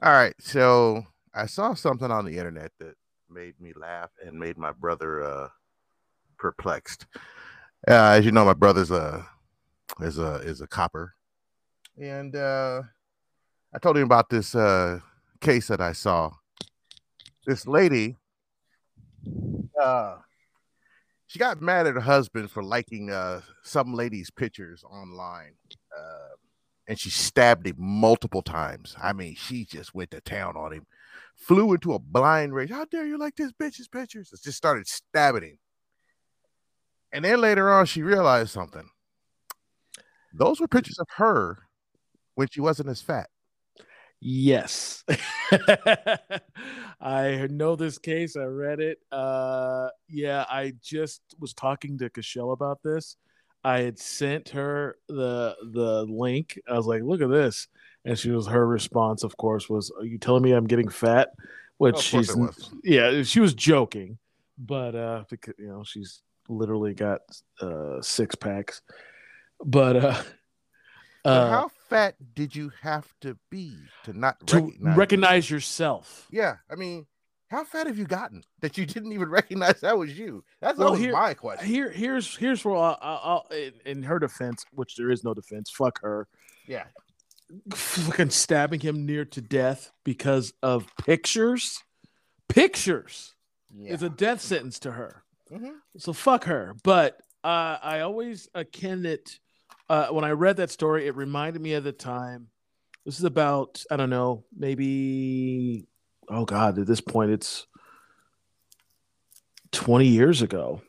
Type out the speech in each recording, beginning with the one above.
All right, so I saw something on the internet that made me laugh and made my brother perplexed. As you know, my brother's is a copper, and I told him about this case that I saw. This lady, she got mad at her husband for liking some lady's pictures online, and she stabbed him multiple times. I mean, she just went to town on him, flew into a blind rage. How dare you like this bitch's pictures? Just started stabbing him. And then later on, she realized something. Those were pictures of her when she wasn't as fat. Yes. I know this case. I read it. Yeah, I just was talking to Cashel about this. I had sent her the link. I was like, look at this. And she was, her response, of course, was, are you telling me I'm getting fat? Which she's, yeah, she was joking. But, because, you know, she's literally got six packs. But how fat did you have to be to not recognize yourself? Yeah, I mean, how fat have you gotten that you didn't even recognize that was you? That's always my question. Here's where I'll in her defense, which there is no defense. Fuck her. Yeah, fucking stabbing him near to death because of pictures. Pictures is a death sentence to her. Mm-hmm. So fuck her. But I always akin it. When I read that story, it reminded me of the time. This is about, I don't know, maybe, oh God, at this point, it's 20 years ago.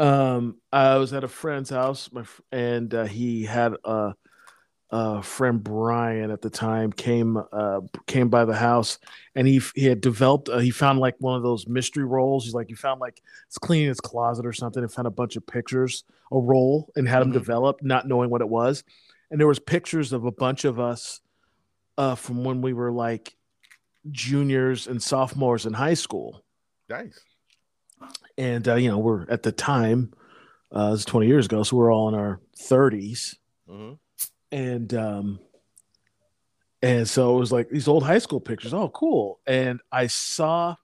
I was at a friend's house, and he had a friend, Brian, at the time, came by the house, and he had developed, he found like one of those mystery rolls. He's like, he found like, it's cleaning his closet or something, and found a bunch of pictures, a roll, and had them developed, not knowing what it was. And there was pictures of a bunch of us from when we were like juniors and sophomores in high school. Nice. And you know, we're at the time, it was 20 years ago, so we're all in our 30s. Mm-hmm. And so it was like these old high school pictures. Oh, cool. And I saw,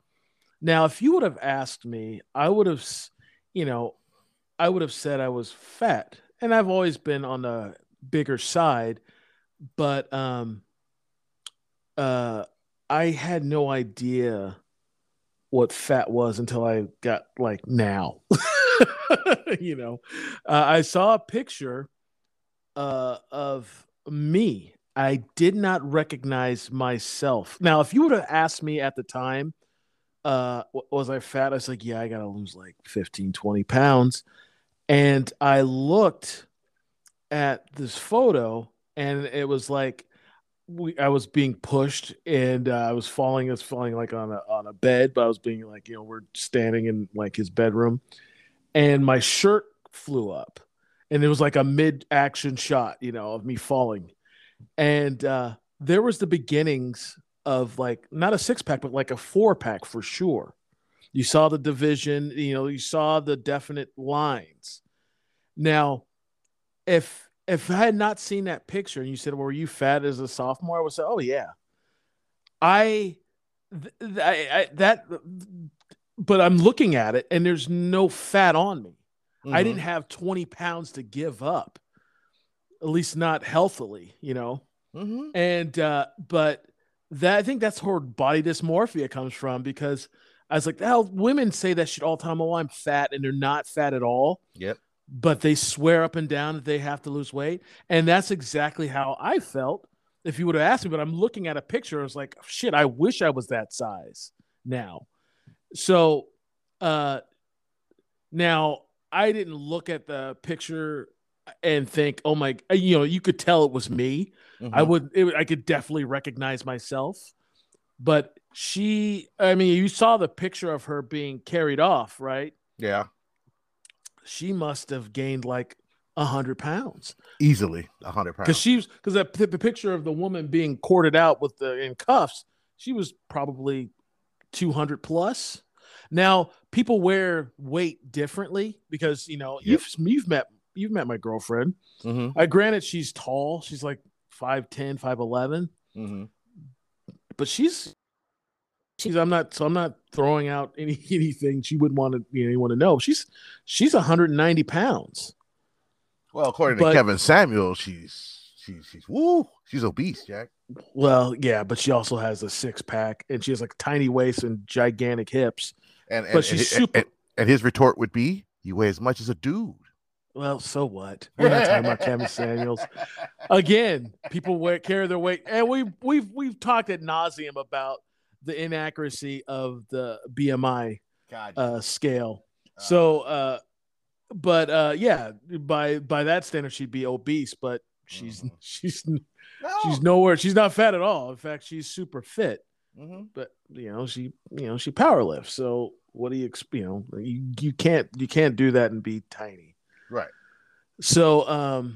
now if you would have asked me, I would have, you know, I would have said I was fat, and I've always been on the bigger side, but I had no idea what fat was until I got like now. You know, I saw a picture of me. I did not recognize myself. Now, if you would have asked me at the time, was I fat? I was like, yeah, I got to lose like 15, 20 pounds. And I looked at this photo, and it was like, I was being pushed, and I was falling like on a bed, but I was being like, you know, we're standing in like his bedroom, and my shirt flew up, and it was like a mid-action shot, you know, of me falling. And there was the beginnings of like, not a six-pack, but like a four-pack for sure. You saw the division, you know, you saw the definite lines. Now, if I had not seen that picture, and you said, well, were you fat as a sophomore? I would say, oh, yeah. But I'm looking at it, and there's no fat on me. Mm-hmm. I didn't have 20 pounds to give up, at least not healthily, you know? Mm-hmm. And, but that, I think that's where body dysmorphia comes from, because I was like, oh, women say that shit all the time. Oh, I'm fat, and they're not fat at all. Yep. But they swear up and down that they have to lose weight. And that's exactly how I felt if you would have asked me, but I'm looking at a picture. I was like, shit, I wish I was that size now. So, now, I didn't look at the picture and think, oh my, you know, you could tell it was me. Mm-hmm. I could definitely recognize myself, but you saw the picture of her being carried off, right? Yeah. She must have gained like 100 pounds. Easily 100 pounds. Cause the picture of the woman being corded out in cuffs, she was probably 200 plus. Now, people wear weight differently because, you know, yep. you've met my girlfriend. Mm-hmm. Granted, she's tall. She's like 5'10", 5'11". Mm-hmm. But she's I'm not throwing out anything she wouldn't want to, anyone to know. She's 190 pounds. Well, according to Kevin Samuels, she's obese, Jack. Well, yeah, but she also has a six pack, and she has like tiny waist and gigantic hips. And but she's super. And his retort would be, "You weigh as much as a dude." Well, so what? We're not talking about Kevin Samuels. Again, people carry their weight, and we've talked ad nauseum about the inaccuracy of the BMI scale. Yeah, by that standard, she'd be obese, but she's nowhere. She's not fat at all. In fact, she's super fit. Mm-hmm. But she power lifts. So what do you you can't do that and be tiny, right? So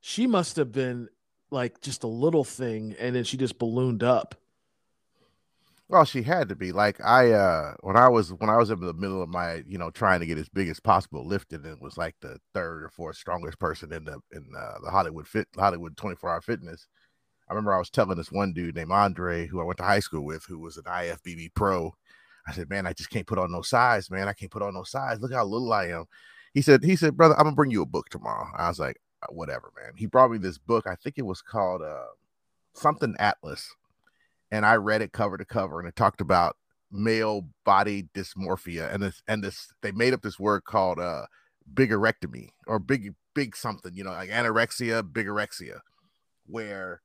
she must have been like just a little thing, and then she just ballooned up. Well, she had to be. Like when I was in the middle of my trying to get as big as possible lifted, and was like the third or fourth strongest person in the Hollywood 24-hour fitness. I remember I was telling this one dude named Andre, who I went to high school with, who was an IFBB pro. I said, "Man, I just can't put on no size, man. I can't put on no size. Look how little I am." He said, "Brother, I'm gonna bring you a book tomorrow." I was like, "Whatever, man." He brought me this book. I think it was called something Atlas, and I read it cover to cover, and it talked about male body dysmorphia, and this they made up this word called bigorectomy or big something, like anorexia, bigorexia, where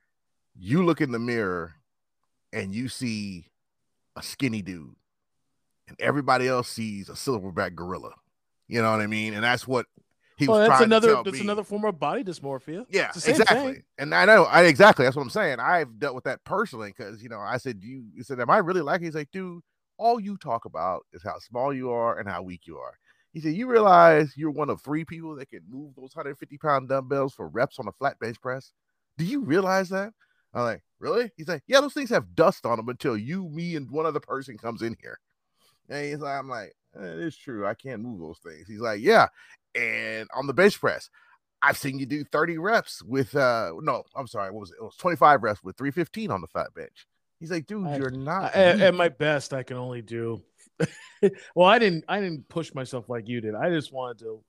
you look in the mirror and you see a skinny dude, and everybody else sees a silverback gorilla. You know what I mean? And that's what he was trying to tell me. That's another form of body dysmorphia. Yeah, exactly. Thing. And I know, exactly. That's what I'm saying. I've dealt with that personally because, I said, he said, "Am I really like it?" He's like, "Dude, all you talk about is how small you are and how weak you are." He said, "You realize you're one of three people that can move those 150-pound dumbbells for reps on a flat bench press? Do you realize that?" I'm like, "Really?" He's like, "Yeah, those things have dust on them until you, me, and one other person comes in here." And he's like, I'm like, "It's true. I can't move those things." He's like, "Yeah. And on the bench press, I've seen you do 30 reps with, no, I'm sorry. What was it? It was 25 reps with 315 on the fat bench." He's like, "Dude, you're not." At my best, I can only do. Well, I didn't push myself like you did. I just wanted to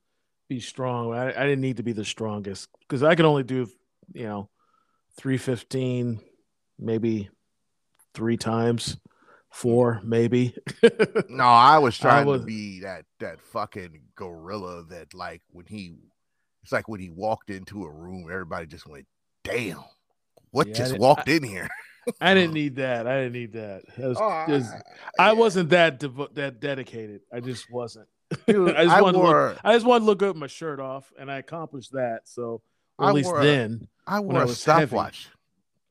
be strong. I didn't need to be the strongest because I could only do, 315 maybe three times, four maybe. No, I was trying to be that fucking gorilla that like when he walked into a room, everybody just went, "Damn, what just walked in here?" I didn't need that. I wasn't that dedicated. I just wasn't. Dude, I just wanted to look good with my shirt off, and I accomplished that. So at least then. I wore a stopwatch.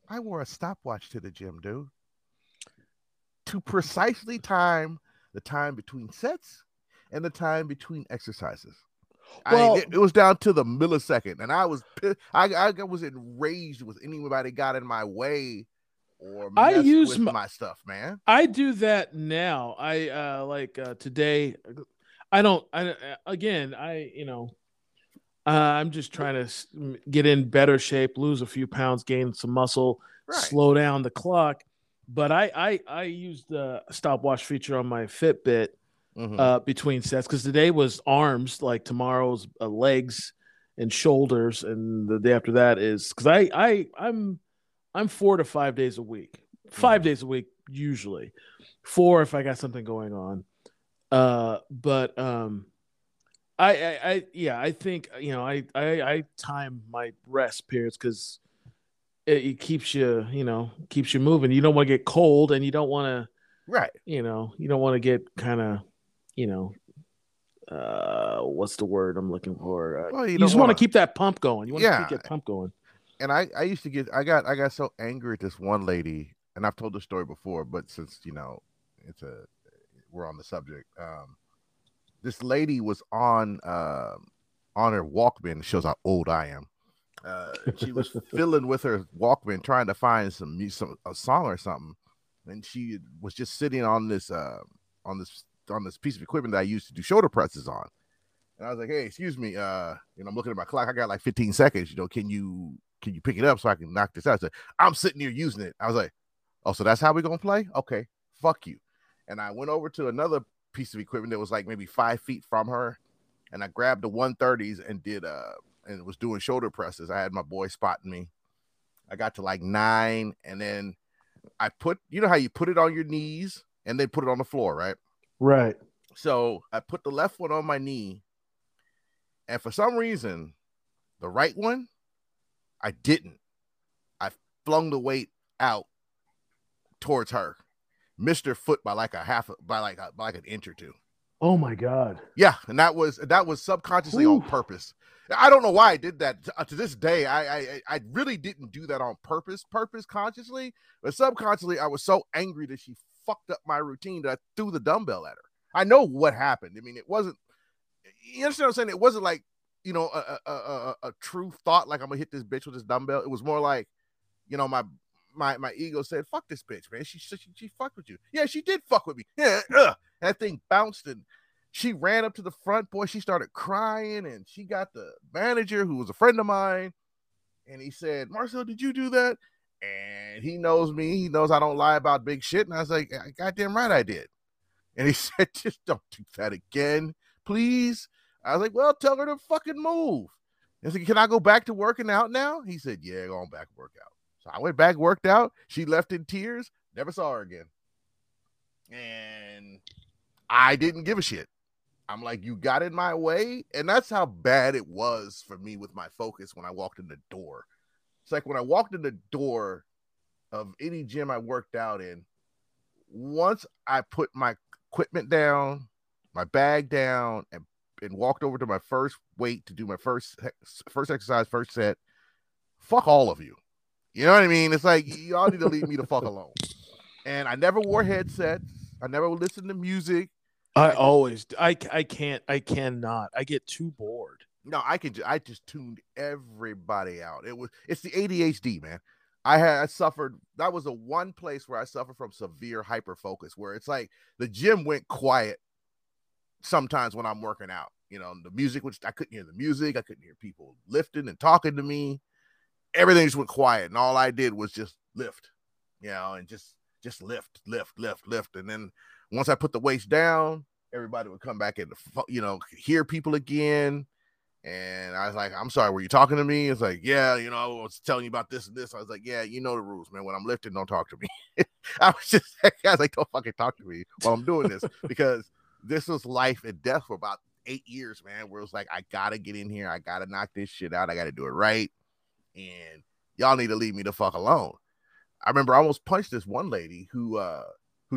I wore a stopwatch to the gym, dude, to precisely time the time between sets and the time between exercises. Well, it was down to the millisecond, and I was pissed. I was enraged with anybody got in my way or messed with my stuff, man. I do that now. I today. I don't. I'm just trying to get in better shape, lose a few pounds, gain some muscle, slow down the clock. But I used the stopwatch feature on my Fitbit between sets because today was arms, like tomorrow's legs and shoulders, and the day after that is because I'm 4 to 5 days a week, 5 days a week usually, 4 if I got something going on, I think I time my rest periods because it keeps you keeps you moving. You don't want to get cold, and you don't want to you don't want to get kind of what's the word I'm looking for? You just want to keep that pump going. You want to keep that pump going. And I used to get I got so angry at this one lady, and I've told the story before, but since we're on the subject. This lady was on her Walkman. Shows how old I am. She was fiddling with her Walkman, trying to find a song or something, and she was just sitting on this piece of equipment that I used to do shoulder presses on. And I was like, "Hey, excuse me," and I'm looking at my clock. I got like 15 seconds. Can you can you pick it up so I can knock this out? I said, I'm sitting here using it. I was like, oh, so that's how we're going to play? Okay, fuck you. And I went over to another piece of equipment that was like maybe 5 feet from her, and I grabbed the 130s and did and was doing shoulder presses. I had my boy spotting me. I got to like 9, and then I put, you know how you put it on your knees and then put it on the floor, right? Right. So I put the left one on my knee, and for some reason, the right one, I didn't. I flung the weight out towards her. Missed her foot by like an inch or two. Oh my God. Yeah. And that was subconsciously on purpose. I don't know why I did that. To this day, I really didn't do that on purpose consciously, but subconsciously I was so angry that she fucked up my routine that I threw the dumbbell at her. I know what happened. I mean, it wasn't, you understand what I'm saying? It wasn't like, you know, a true thought, like I'm gonna hit this bitch with this dumbbell. It was more like, you know, my ego said, fuck this bitch, man. She fucked with you. Yeah, she did fuck with me. Yeah, and that thing bounced, and she ran up to the front. Boy, she started crying, and she got the manager, who was a friend of mine, and he said, Marcel, did you do that? And he knows me. He knows I don't lie about big shit, and I was like, goddamn right I did. And he said, just don't do that again, please. I was like, well, tell her to fucking move. I said, can I go back to working out now? He said, yeah, go on back and work out. So I went back, worked out. She left in tears. Never saw her again. And I didn't give a shit. I'm like, you got in my way. And that's how bad it was for me with my focus when I walked in the door. It's like when I walked in the door of any gym I worked out in, once I put my equipment down, my bag down, and walked over to my first weight to do my first exercise, first set, fuck all of you. You know what I mean? It's like, y'all need to leave me the fuck alone. And I never wore headsets. I never listened to music. I cannot. I get too bored. No, I just tuned everybody out. It's the ADHD, man. That was the one place where I suffered from severe hyperfocus, where it's like the gym went quiet sometimes when I'm working out. You know, the music, which I couldn't hear the music. I couldn't hear people lifting and talking to me. Everything just went quiet, and all I did was just lift, you know, and just lift. And then once I put the weights down, everybody would come back and, you know, hear people again. And I was like, I'm sorry, were you talking to me? It's like, yeah, you know, I was telling you about this and this. I was like, yeah, you know the rules, man. When I'm lifting, don't talk to me. I was like, don't fucking talk to me while I'm doing this, because this was life and death for about 8 years, man, where it was like, I got to get in here. I got to knock this shit out. I got to do it right. And y'all need to leave me the fuck alone. I remember I almost punched this one lady who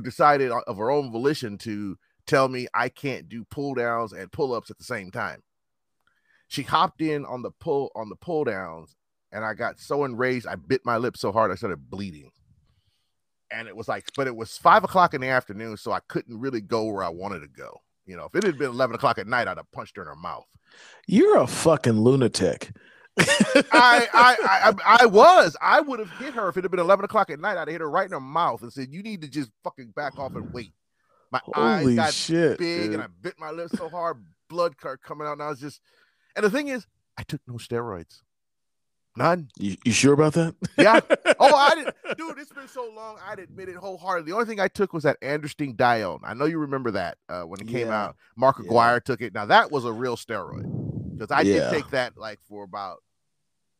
decided of her own volition to tell me I can't do pull downs and pull ups at the same time. She hopped in on the pull downs, and I got so enraged I bit my lip so hard I started bleeding. And it was like, but it was 5 o'clock in the afternoon, so I couldn't really go where I wanted to go. You know, if it had been 11 o'clock at night, I'd have punched her in her mouth. You're a fucking lunatic. I would have hit her if it had been 11 o'clock at night. I'd have hit her right in her mouth and said, you need to just fucking back off and wait. My eyes got big, dude. And I bit my lips so hard, blood coming out. And I was just, and the thing is, I took no steroids. None. You sure about that? Yeah. Oh, I didn't. Dude, it's been so long. I'd admit it wholeheartedly. The only thing I took was that androstenedione. I know you remember that when it came out. Mark Aguirre took it. Now, that was a real steroid. Because I did take that like for about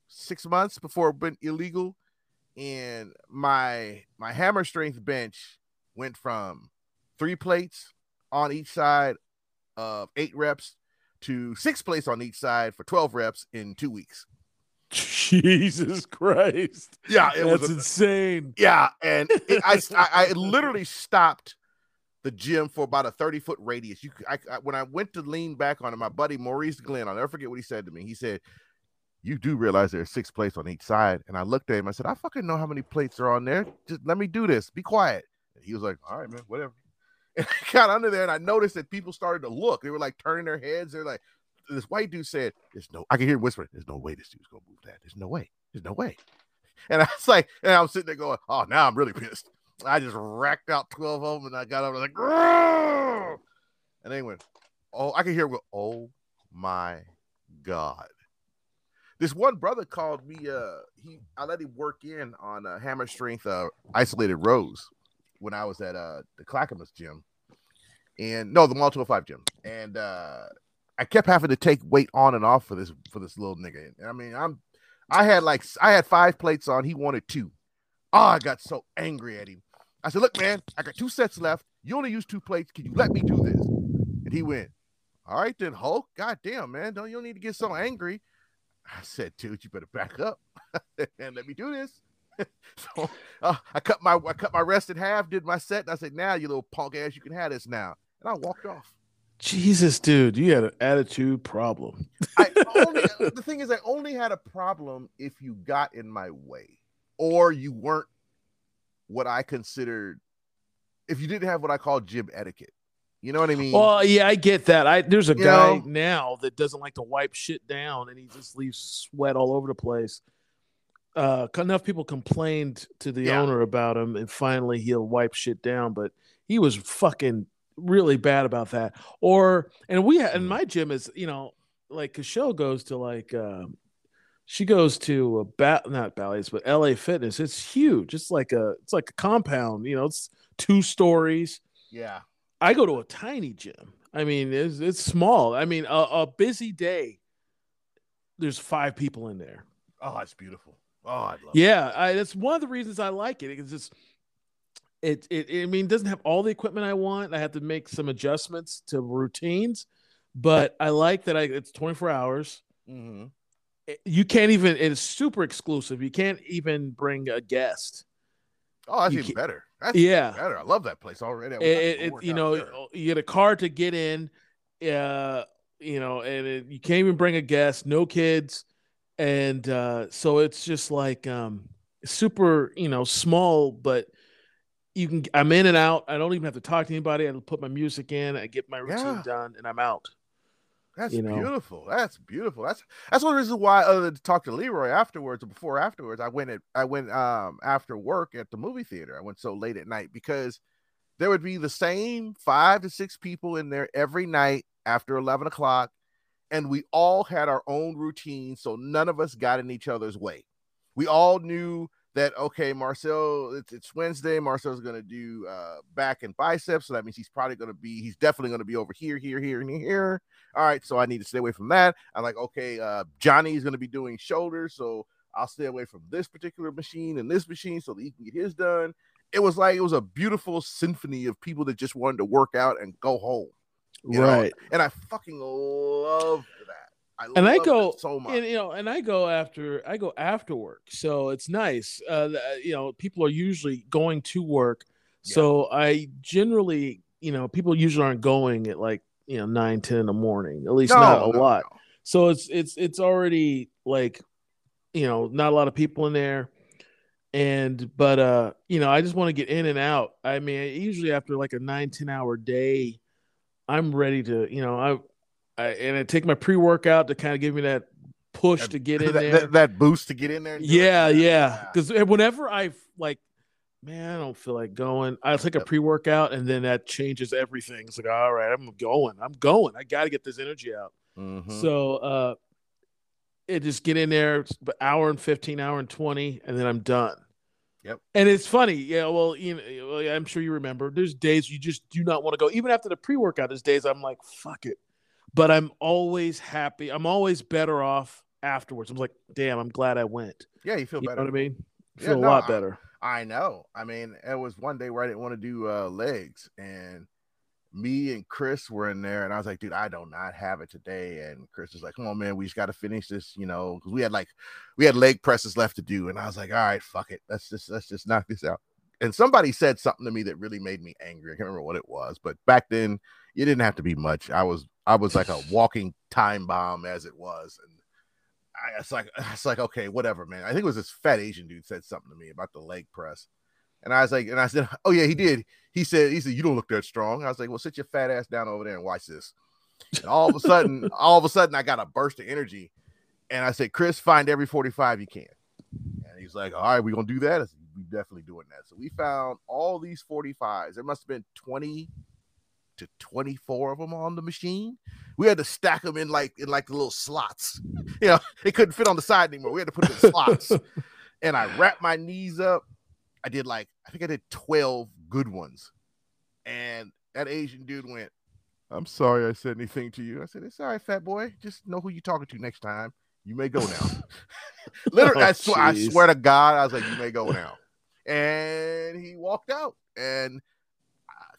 6 months before it went illegal, and my hammer strength bench went from 3 plates on each side of 8 reps to 6 plates on each side for 12 reps in 2 weeks. Jesus Christ! Yeah, that's insane. Yeah, and I literally stopped the gym for about a 30-foot radius. When I went to lean back on it, my buddy Maurice Glenn, I'll never forget what he said to me. He said, you do realize there's 6 plates on each side. And I looked at him. I said, I fucking know how many plates are on there. Just let me do this. Be quiet. And he was like, all right, man, whatever. And I got under there, and I noticed that people started to look. They were like turning their heads. They're like, this white dude said, I can hear him whispering, there's no way this dude's going to move that. There's no way. There's no way. And I was like, and I was sitting there going, oh, now I'm really pissed. I just racked out 12 of them, and I got up and I was like, grrr! And they went, oh, I could hear, oh my God. This one brother called me. I let him work in on hammer strength isolated rows when I was at the Clackamas gym, and no, the Mall 205 gym, and I kept having to take weight on and off for this little nigga. And I mean, I had 5 plates on. He wanted 2. Oh, I got so angry at him. I said, "Look, man, I got 2 sets left. You only use 2 plates. Can you let me do this?" And he went, "All right, then, Hulk. Goddamn, man, you don't need to get so angry." I said, "Dude, you better back up and let me do this." So I cut my rest in half, did my set, and I said, "Now, you little punk ass, you can have this now." And I walked off. Jesus, dude, you had an attitude problem. The thing is, I only had a problem if you got in my way, or you weren't what I considered, if you didn't have what I call gym etiquette. You know what I mean? Well, yeah, I get that. There's a guy now that doesn't like to wipe shit down, and he just leaves sweat all over the place. Enough people complained to the owner about him, and finally he'll wipe shit down. But he was fucking really bad about that. And my gym is, you know, like Cashel goes to she goes to not Bally's, but LA Fitness. It's huge. It's like a compound. You know, it's 2 stories. Yeah. I go to a tiny gym. I mean, it's small. I mean, a busy day, there's 5 people in there. Oh, it's beautiful. Oh, I love it. Yeah, that's one of the reasons I like it. It's just, it doesn't have all the equipment I want. I have to make some adjustments to routines, but I like that it's 24 hours. Mm-hmm. It's super exclusive. You can't even bring a guest. Oh, that's even better. That's better. I love that place already. You get a car to get in, and you can't even bring a guest, no kids. And so it's just like super, small, but I'm in and out. I don't even have to talk to anybody. I put my music in, I get my routine done, and I'm out. That's beautiful. That's beautiful. That's one reason why, other than to talk to Leroy afterwards or before afterwards, I went after work at the movie theater. I went so late at night because there would be the same 5 to 6 people in there every night after 11 o'clock, and we all had our own routine, so none of us got in each other's way. We all knew that, okay, Marcel, it's Wednesday. Marcel's going to do back and biceps. So that means he's definitely going to be over here, here, here, and here. All right, so I need to stay away from that. I'm like, okay, Johnny's going to be doing shoulders. So I'll stay away from this particular machine and this machine so that he can get his done. It was a beautiful symphony of people that just wanted to work out and go home. You know? And I fucking love that. I go after work, so it's nice. People are usually going to work, so I generally, people usually aren't going at 9-10 in the morning, at least not a lot. No. So it's already not a lot of people in there, but I just want to get in and out. I mean, usually after a 9-10 hour day, I'm ready to, I take my pre-workout to kind of give me that push to get in there. That boost to get in there. Yeah. Because whenever I don't feel like going, I'll take a pre-workout, and then that changes everything. It's like, all right, I'm going. I got to get this energy out. Mm-hmm. So it just get in there, it's an hour and 15, hour and 20, and then I'm done. Yep. And it's funny. Yeah, well, I'm sure you remember, there's days you just do not want to go. Even after the pre-workout, there's days I'm like, fuck it. But I'm always happy. I'm always better off afterwards. I'm like, damn, I'm glad I went. Yeah, you feel better. You know what I mean? I feel a lot better. I know. I mean, it was one day where I didn't want to do legs. And me and Chris were in there. And I was like, dude, I do not have it today. And Chris was like, come on, man, we just got to finish this, because we had leg presses left to do. And I was like, all right, fuck it. Let's just knock this out. And somebody said something to me that really made me angry. I can't remember what it was. But back then, you didn't have to be much. I was like a walking time bomb as it was. And it's like, okay, whatever, man. I think it was this fat Asian dude said something to me about the leg press. And I said, oh yeah, he did. He said, you don't look that strong. I was like, well, sit your fat ass down over there and watch this. And all of a sudden I got a burst of energy. And I said, Chris, find every 45 you can. And he's like, all right, we're going to do that. I said, we're definitely doing that. So we found all these 45s. There must have been 20 to 24 of them on the machine. We had to stack them in like the little slots. You know, they couldn't fit on the side anymore. We had to put them in slots. And I wrapped my knees up. I did 12 good ones. And that Asian dude went, "I'm sorry I said anything to you." I said, "It's all right, fat boy. Just know who you're talking to next time. You may go now." Literally, I swear to God, I was like, "You may go now." And he walked out. And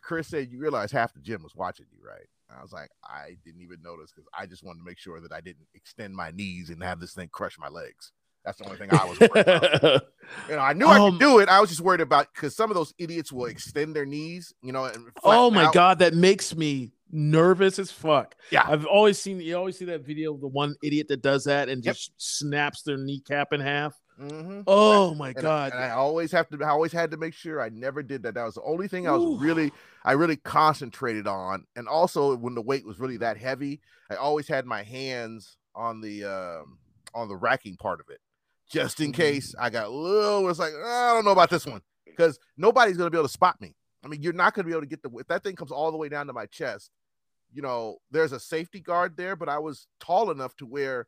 Chris said, "You realize half the gym was watching you, right?" And I was like, "I didn't even notice because I just wanted to make sure that I didn't extend my knees and have this thing crush my legs. That's the only thing I was worried about." You know, I knew I could do it. I was just worried about because some of those idiots will extend their knees, you know. And oh my God, that makes me nervous as fuck. Yeah, I've always seen see that video of the one idiot that does that and just snaps their kneecap in half. Mm-hmm. Oh my God! I always had to make sure I never did that. That was the only thing I was really concentrated on. And also, when the weight was really that heavy, I always had my hands on the racking part of it. Just in case I got a little, it's like, I don't know about this one because nobody's going to be able to spot me. I mean, you're not going to be able to get if that thing comes all the way down to my chest, you know, there's a safety guard there, but I was tall enough to where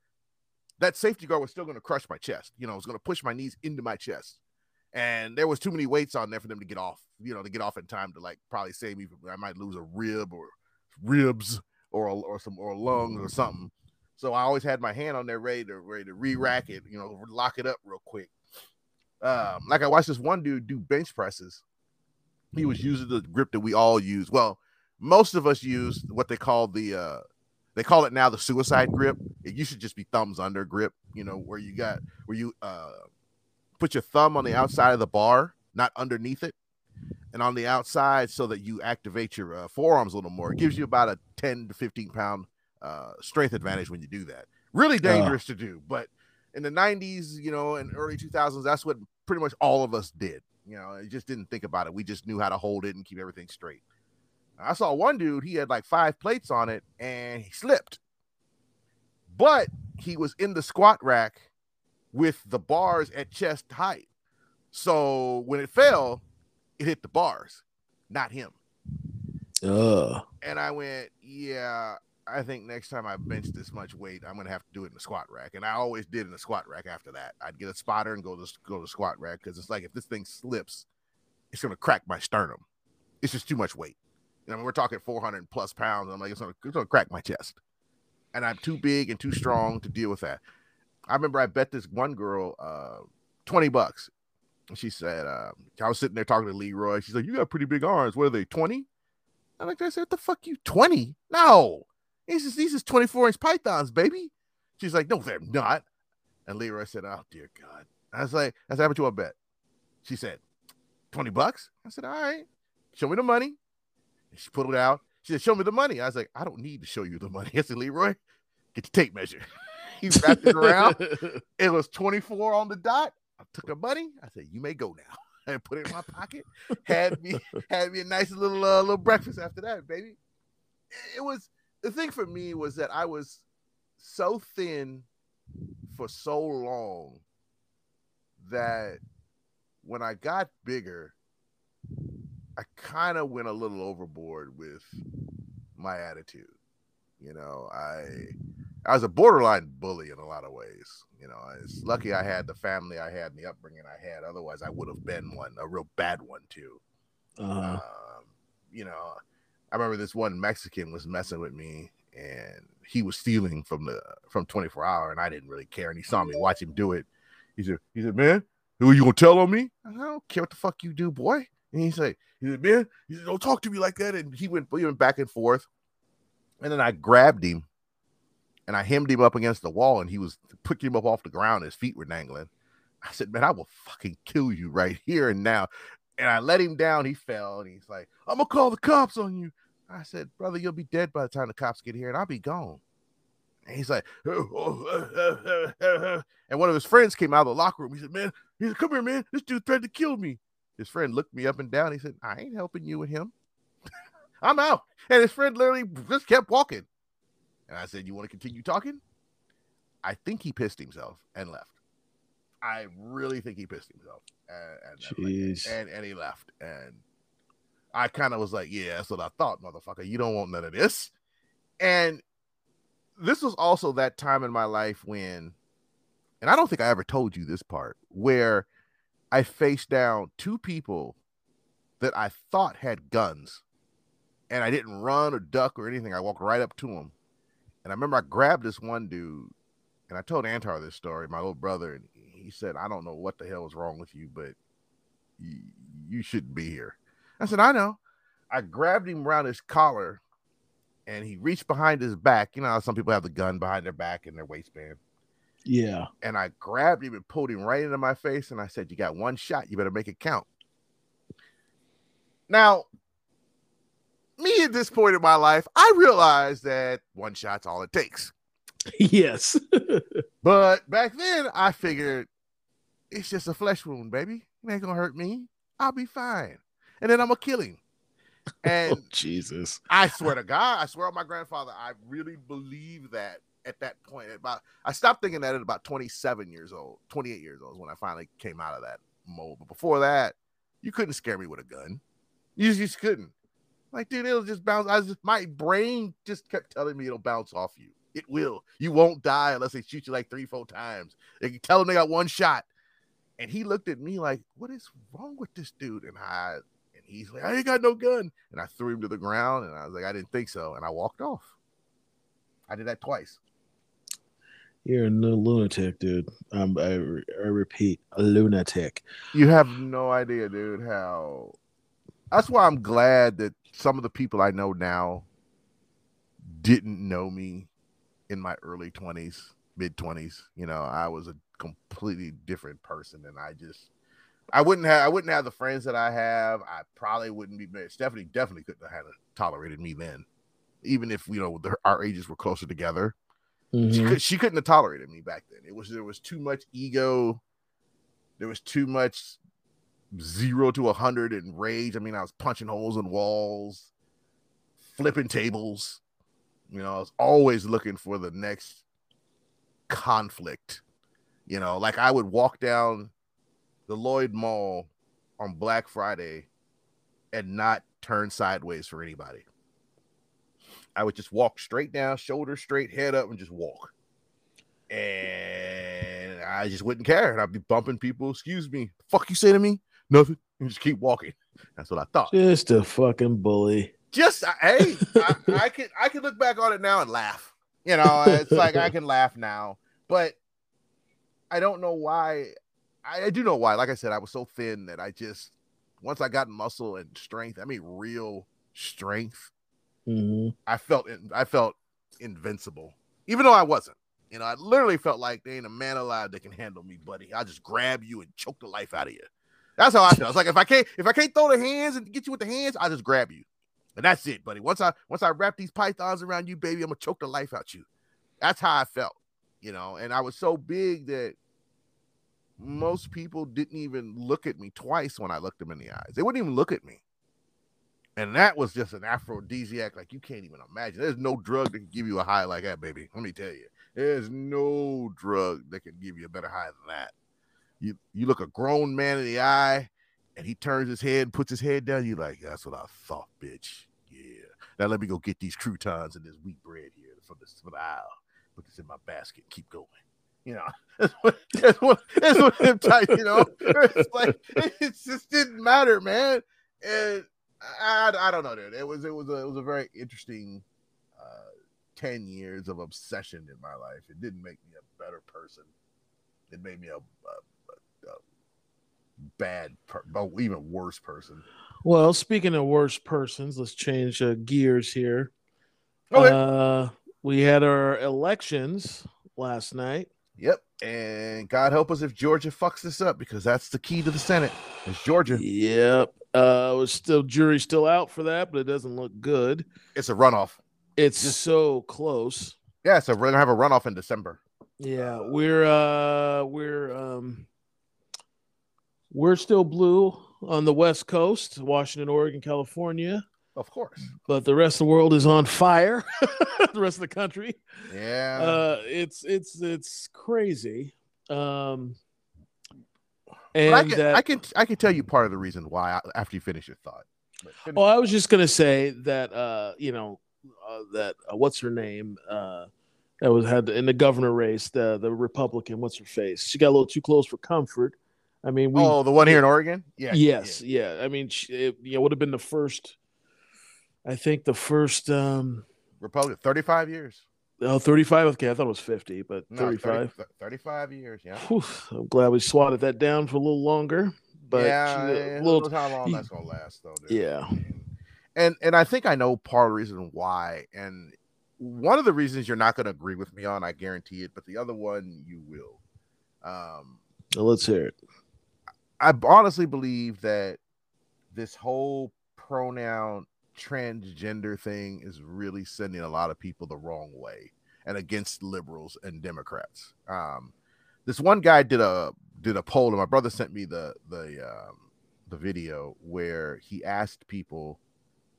that safety guard was still going to crush my chest. You know, it was going to push my knees into my chest and there was too many weights on there for them to get off, you know, to get off in time to like probably save me. I might lose a rib or ribs or lungs or something. So I always had my hand on there ready to re-rack it, you know, lock it up real quick. Like I watched this one dude do bench presses. He was using the grip that we all use. Well, most of us use what they call it now the suicide grip. It used to just be thumbs under grip, you know, where you put your thumb on the outside of the bar, not underneath it, and on the outside so that you activate your forearms a little more. It gives you about a 10 to 15 pound strength advantage when you do that. Really dangerous to do, but in the 90s, you know, and early 2000s, that's what pretty much all of us did. You know, I just didn't think about it. We just knew how to hold it and keep everything straight. I saw one dude, he had like 5 plates on it and he slipped, but he was in the squat rack with the bars at chest height. So when it fell, it hit the bars, not him. And I went, yeah, I think next time I bench this much weight, I'm gonna have to do it in the squat rack. And I always did in the squat rack after that. I'd get a spotter and go to the squat rack because it's like if this thing slips, it's gonna crack my sternum. It's just too much weight. And I mean, we're talking 400 plus pounds. And I'm like, it's gonna crack my chest. And I'm too big and too strong to deal with that. I remember I bet this one girl $20. And she said, I was sitting there talking to Leroy. She's like, "You got pretty big arms. What are they, 20? I'm like, I said, "What the fuck, you 20? No. These is 24-inch pythons, baby." She's like, "No, they're not." And Leroy said, "Oh, dear God." I was like, "How much you want to bet?" She said, $20. I said, "All right. Show me the money." And she put it out. She said, "Show me the money." I was like, "I don't need to show you the money." I said, "Leroy, get the tape measure." He wrapped it around. It was 24 on the dot. I took her money. I said, "You may go now." And put it in my pocket. Had me a nice little breakfast after that, baby. It was... The thing for me was that I was so thin for so long that when I got bigger, I kind of went a little overboard with my attitude. You know, I was a borderline bully in a lot of ways. You know, it's lucky I had the family I had and the upbringing I had. Otherwise, I would have been one, a real bad one too. You know, I remember this one Mexican was messing with me and he was stealing from 24 Hour and I didn't really care. And he saw me watch him do it. He said, "Man, who are you going to tell on me?" I said, "I don't care what the fuck you do, boy." And he said, "Man," he said, "don't talk to me like that." And he went back and forth. And then I grabbed him and I hemmed him up against the wall and he was picking him up off the ground. His feet were dangling. I said, "Man, I will fucking kill you right here and now." And I let him down. He fell. And he's like, "I'm going to call the cops on you." I said, "Brother, you'll be dead by the time the cops get here and I'll be gone." And he's like, and one of his friends came out of the locker room. He said, "Man," he said, "come here, man. This dude threatened to kill me." His friend looked me up and down. He said, "I ain't helping you with him. I'm out." And his friend literally just kept walking. And I said, "You want to continue talking?" I think he pissed himself and left. I really think he pissed himself. And he left. And I kind of was like, yeah, that's what I thought, motherfucker. You don't want none of this. And this was also that time in my life when, and I don't think I ever told you this part, where I faced down two people that I thought had guns. And I didn't run or duck or anything. I walked right up to him. And I remember I grabbed this one dude, and I told Antar this story, my little brother, and he said, I don't know what the hell is wrong with you, but you shouldn't be here. I said, I know. I grabbed him around his collar, and he reached behind his back. You know how some people have the gun behind their back and their waistband. Yeah. And I grabbed him and pulled him right into my face, and I said, you got one shot. You better make it count. Now, me at this point in my life, I realized that one shot's all it takes. Yes. But back then, I figured, it's just a flesh wound, baby. It ain't gonna hurt me. I'll be fine. And then I'm gonna kill him. And oh, Jesus. I swear to God, I swear on my grandfather, I really believe that at that point. I stopped thinking that at about 27 years old, 28 years old is when I finally came out of that mold. But before that, you couldn't scare me with a gun. You just couldn't. Like, dude, it'll just bounce. My brain just kept telling me it'll bounce off you. It will. You won't die unless they shoot you like 3-4 times. They can tell them they got one shot. And he looked at me like, what is wrong with this dude? And he's like, I ain't got no gun. And I threw him to the ground. And I was like, I didn't think so. And I walked off. I did that twice. You're a lunatic, dude. I repeat, a lunatic. You have no idea, dude, how... That's why I'm glad that some of the people I know now didn't know me in my early 20s, mid 20s. You know, I was a completely different person, and I wouldn't have the friends that I have. I probably wouldn't be married. Stephanie definitely couldn't have tolerated me then, even if, you know, our ages were closer together. Mm-hmm. She couldn't have tolerated me back then. There was too much ego. There was too much 0 to 100 and rage. I mean, I was punching holes in walls, flipping tables. You know, I was always looking for the next conflict. You know, like I would walk down the Lloyd Mall on Black Friday and not turn sideways for anybody. I would just walk straight down, shoulder straight, head up, and just walk. And I just wouldn't care. And I'd be bumping people. Excuse me. Fuck you say to me? Nothing. And just keep walking. That's what I thought. Just a fucking bully. I can look back on it now and laugh. You know, it's like I can laugh now, but I don't know why. I do know why. Like I said, I was so thin that I just, once I got muscle and strength, I mean real strength, mm-hmm. I felt invincible, even though I wasn't. You know, I literally felt like there ain't a man alive that can handle me, buddy. I'll just grab you and choke the life out of you. That's how I felt. It's like if I can't throw the hands and get you with the hands, I'll just grab you. And that's it, buddy. Once I wrap these pythons around you, baby, I'm gonna choke the life out you. That's how I felt, you know. And I was so big that most people didn't even look at me twice when I looked them in the eyes. They wouldn't even look at me. And that was just an aphrodisiac, like you can't even imagine. There's no drug that can give you a high like that, baby. Let me tell you, there's no drug that can give you a better high than that. You look a grown man in the eye, and he turns his head and puts his head down. You're like, that's what I thought, bitch. Yeah. Now let me go get these croutons and this wheat bread here from the aisle. Put this in my basket. Keep going. You know, that's what them types, you know. It's like, it just didn't matter, man. And I don't know, dude. It was a very interesting 10 years of obsession in my life. It didn't make me a better person. It made me a bad, even worse person. Well, speaking of worse persons, let's change gears here. Okay. We had our elections last night. Yep, and God help us if Georgia fucks this up, because that's the key to the Senate. It's Georgia. Yep, jury's still out for that, but it doesn't look good. It's a runoff. It's just so close. Yeah, so we're gonna have a runoff in December. Yeah, we're still blue on the West Coast, Washington, Oregon, California. Of course. But the rest of the world is on fire. The rest of the country. Yeah. It's crazy. And I can tell you part of the reason why after you finish your thought. Well, I was just gonna say that what's her name that was had in the governor race, the Republican, what's her face? She got a little too close for comfort. I mean, the one here in Oregon, yeah. I mean, it would have been the first. I think the first Republican, 35 years. Oh, 35? Okay, I thought it was 50, but no, 35. 35 years, yeah. Whew, I'm glad we swatted that down for a little longer. But yeah, little how long that's going to last, though. Dude. Yeah. And I think I know part of the reason why. And one of the reasons you're not going to agree with me on, I guarantee it, but the other one you will. Let's hear it. I honestly believe that this whole pronoun transgender thing is really sending a lot of people the wrong way and against liberals and Democrats. This one guy did a poll, and my brother sent me the video where he asked people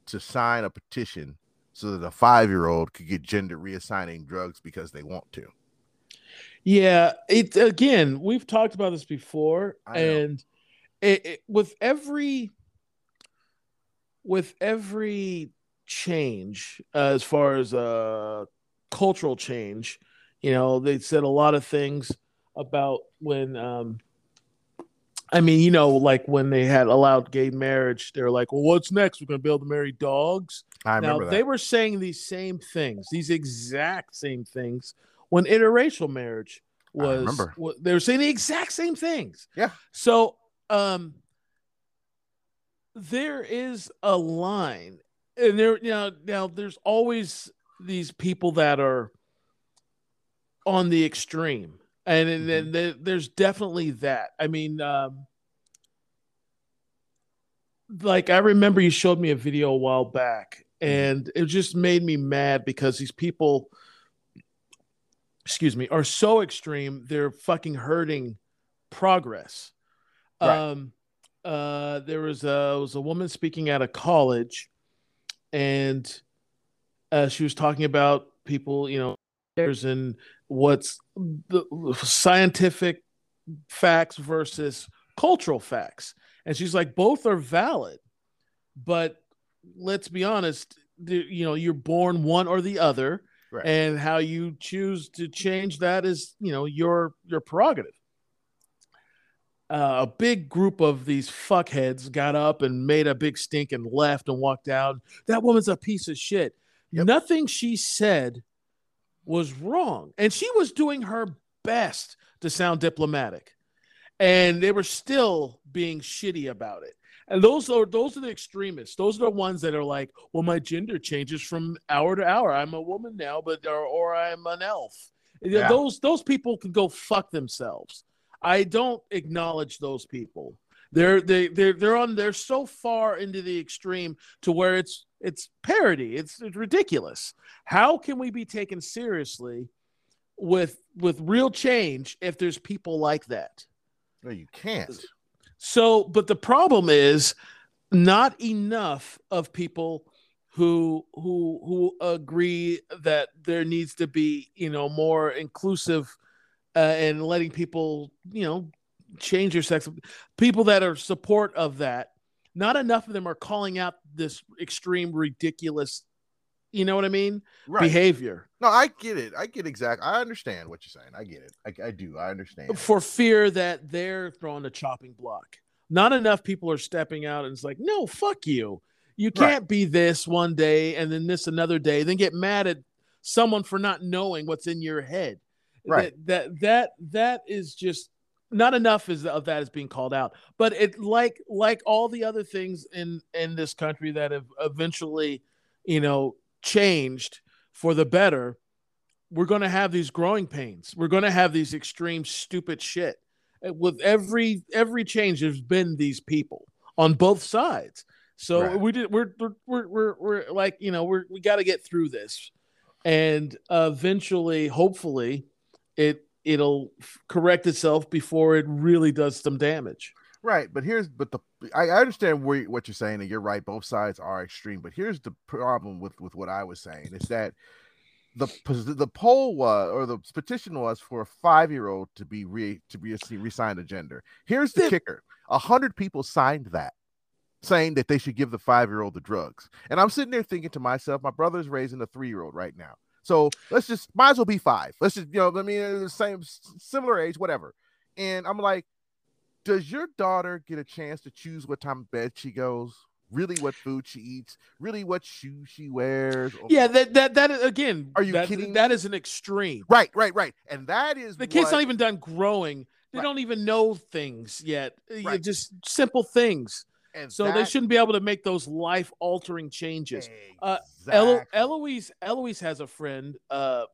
to sign a petition so that a 5-year-old could get gender reassigning drugs because they want to. Yeah, it again, we've talked about this before, and it, with every change, as far as cultural change, they said a lot of things about when, like when they had allowed gay marriage, they're like, well, what's next? We're going to be able to marry dogs. I remember that. They were saying these exact same things when interracial marriage was, they were saying the exact same things. Yeah. So, there is a line, and now there's always these people that are on the extreme, and then there's definitely that. I mean, like I remember you showed me a video a while back, and it just made me mad because these people, excuse me, are so extreme they're fucking hurting progress. Right. There was a woman speaking at a college, and she was talking about people, and what's the scientific facts versus cultural facts. And she's like, both are valid, but let's be honest, you're born one or the other, right? And how you choose to change that is, your prerogative. A big group of these fuckheads got up and made a big stink and left and walked out. That woman's a piece of shit. Yep. Nothing she said was wrong. And she was doing her best to sound diplomatic. And they were still being shitty about it. And those are the extremists. Those are the ones that are like, well, my gender changes from hour to hour. I'm a woman now, or I'm an elf. Yeah. Those people can go fuck themselves. I don't acknowledge those people. They're so far into the extreme to where it's parody. It's ridiculous. How can we be taken seriously with real change if there's people like that? No, you can't. So, but the problem is not enough of people who agree that there needs to be, more inclusive. And letting people, change their sex. People that are support of that, not enough of them are calling out this extreme, ridiculous, right, behavior. No, I get it. I understand what you're saying. I get it. I do. I understand. For fear that they're thrown a chopping block. Not enough people are stepping out and it's like, no, fuck you. You can't be this one day and then this another day, then get mad at someone for not knowing what's in your head. Right. That is just not enough of that is being called out. But it like all the other things in this country that have eventually, changed for the better, we're going to have these growing pains. We're going to have these extreme stupid shit. With every change, there's been these people on both sides. So we got to get through this, and eventually, hopefully, it'll correct itself before it really does some damage. Right. But I understand what you're saying, and you're right. Both sides are extreme, but here's the problem with what I was saying is that the poll was, or the petition was, for a 5-year-old to be reassigned a gender. Here's the kicker. 100 people signed that. saying that they should give the 5-year-old the drugs. And I'm sitting there thinking to myself, my brother's raising a 3-year-old right now. So let's just, might as well be 5. Let's just, you know, I mean, the same, similar age, whatever. And I'm like, does your daughter get a chance to choose what time of bed she goes? Really what food she eats? Really what shoes she wears? Yeah, that again, are you kidding? That is an extreme. Right. And that is the kid's not even done growing. They don't even know things yet. Right. Just simple things. And so they shouldn't be able to make those life-altering changes. Exactly. Eloise has a friend. I'm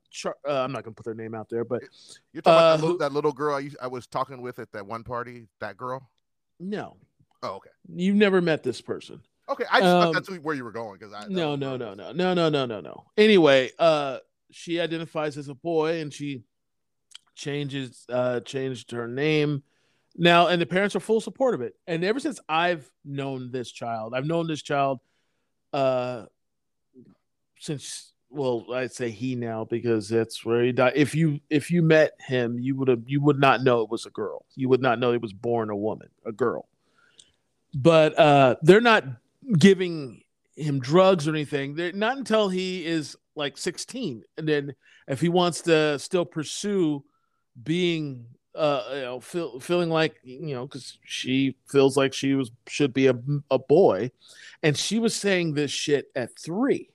not going to put their name out there, but you're talking about that little girl I was talking with at that one party. That girl? No. Oh, okay. You've never met this person. Okay, I just thought that's where you were going because No. Anyway, she identifies as a boy and she changed her name. Now, and the parents are full support of it. And ever since I've known this child since, well, I'd say he now because that's where he died. If you met him, you would not know it was a girl. You would not know it was born a woman, a girl. But they're not giving him drugs or anything. They're not until he is like 16. And then if he wants to still pursue being feeling like, you know, because she feels like she should be a boy, and she was saying this shit at 3.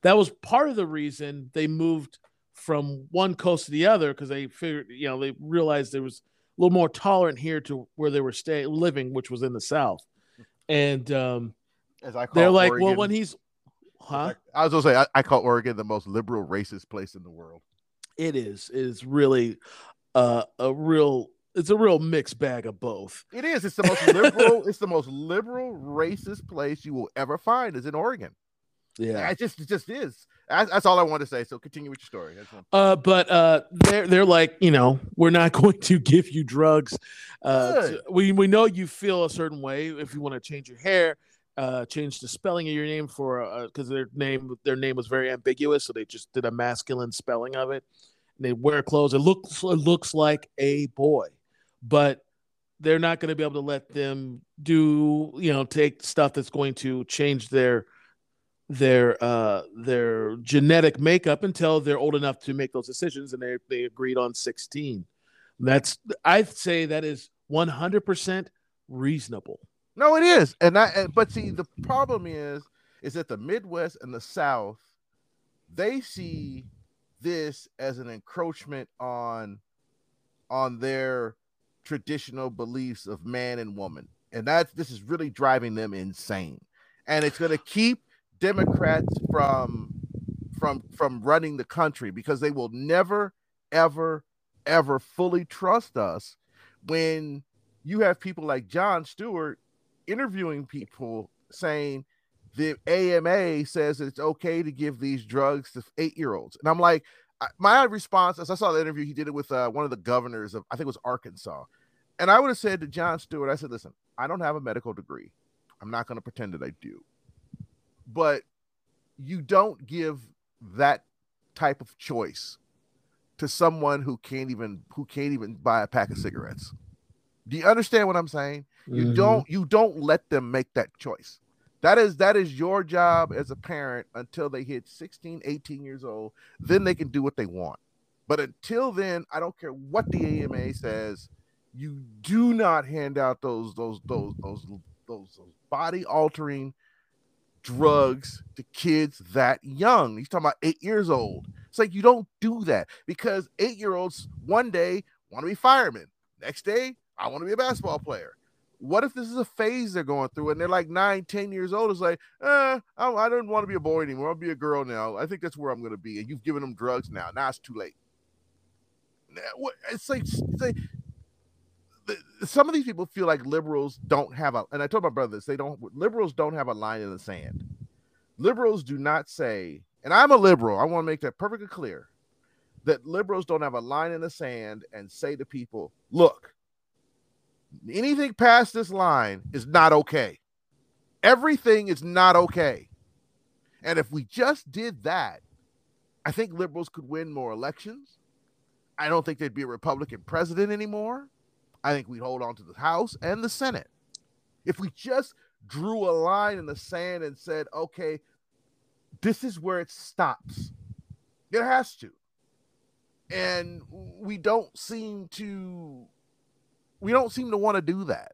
That was part of the reason they moved from one coast to the other, because they figured, you know, they realized there was a little more tolerant here to where they were living, which was in the South. And as I call, they're like, Oregon, well, when he's, huh? I was gonna say I call Oregon the most liberal, racist place in the world. It is. It is really. It's a real mixed bag of both. It is. It's the most liberal. It's the most liberal, racist place you will ever find is in Oregon. Yeah, it just is. That's all I want to say. So continue with your story. But they're like, you know, we're not going to give you drugs. We know you feel a certain way. If you want to change your hair, change the spelling of your name for because their name was very ambiguous, so they just did a masculine spelling of it. They wear clothes. It looks like a boy, but they're not going to be able to let them do, you know, take stuff that's going to change their genetic makeup until they're old enough to make those decisions. And they agreed on 16. I'd say that is 100% reasonable. No, it is. But see, the problem is that the Midwest and the South, they see this as an encroachment on their traditional beliefs of man and woman, and this is really driving them insane, and it's going to keep Democrats from running the country, because they will never ever fully trust us when you have people like Jon Stewart interviewing people saying the AMA says it's okay to give these drugs to 8-year-olds. And I'm like, my response, as I saw the interview, he did it with one of the governors of, I think it was Arkansas. And I would have said to Jon Stewart, I said, listen, I don't have a medical degree. I'm not going to pretend that I do. But you don't give that type of choice to someone who can't even buy a pack of cigarettes. Do you understand what I'm saying? Mm-hmm. You don't let them make that choice. That is your job as a parent until they hit 16, 18 years old. Then they can do what they want. But until then, I don't care what the AMA says. You do not hand out those body altering drugs to kids that young. He's talking about 8 years old. It's like, you don't do that, because 8-year-olds one day want to be firemen. Next day, I want to be a basketball player. What if this is a phase they're going through and they're like 9-10 years old? It's like, I don't want to be a boy anymore. I'll be a girl now. I think that's where I'm going to be. And you've given them drugs now. Now it's too late. It's like some of these people feel like liberals don't have a, and I told my brother this, liberals don't have a line in the sand. Liberals do not say, and I'm a liberal, I want to make that perfectly clear, that liberals don't have a line in the sand and say to people, look, anything past this line is not okay. Everything is not okay. And if we just did that, I think liberals could win more elections. I don't think there'd be a Republican president anymore. I think we'd hold on to the House and the Senate. If we just drew a line in the sand and said, okay, this is where it stops. It has to. And we don't seem to want to do that.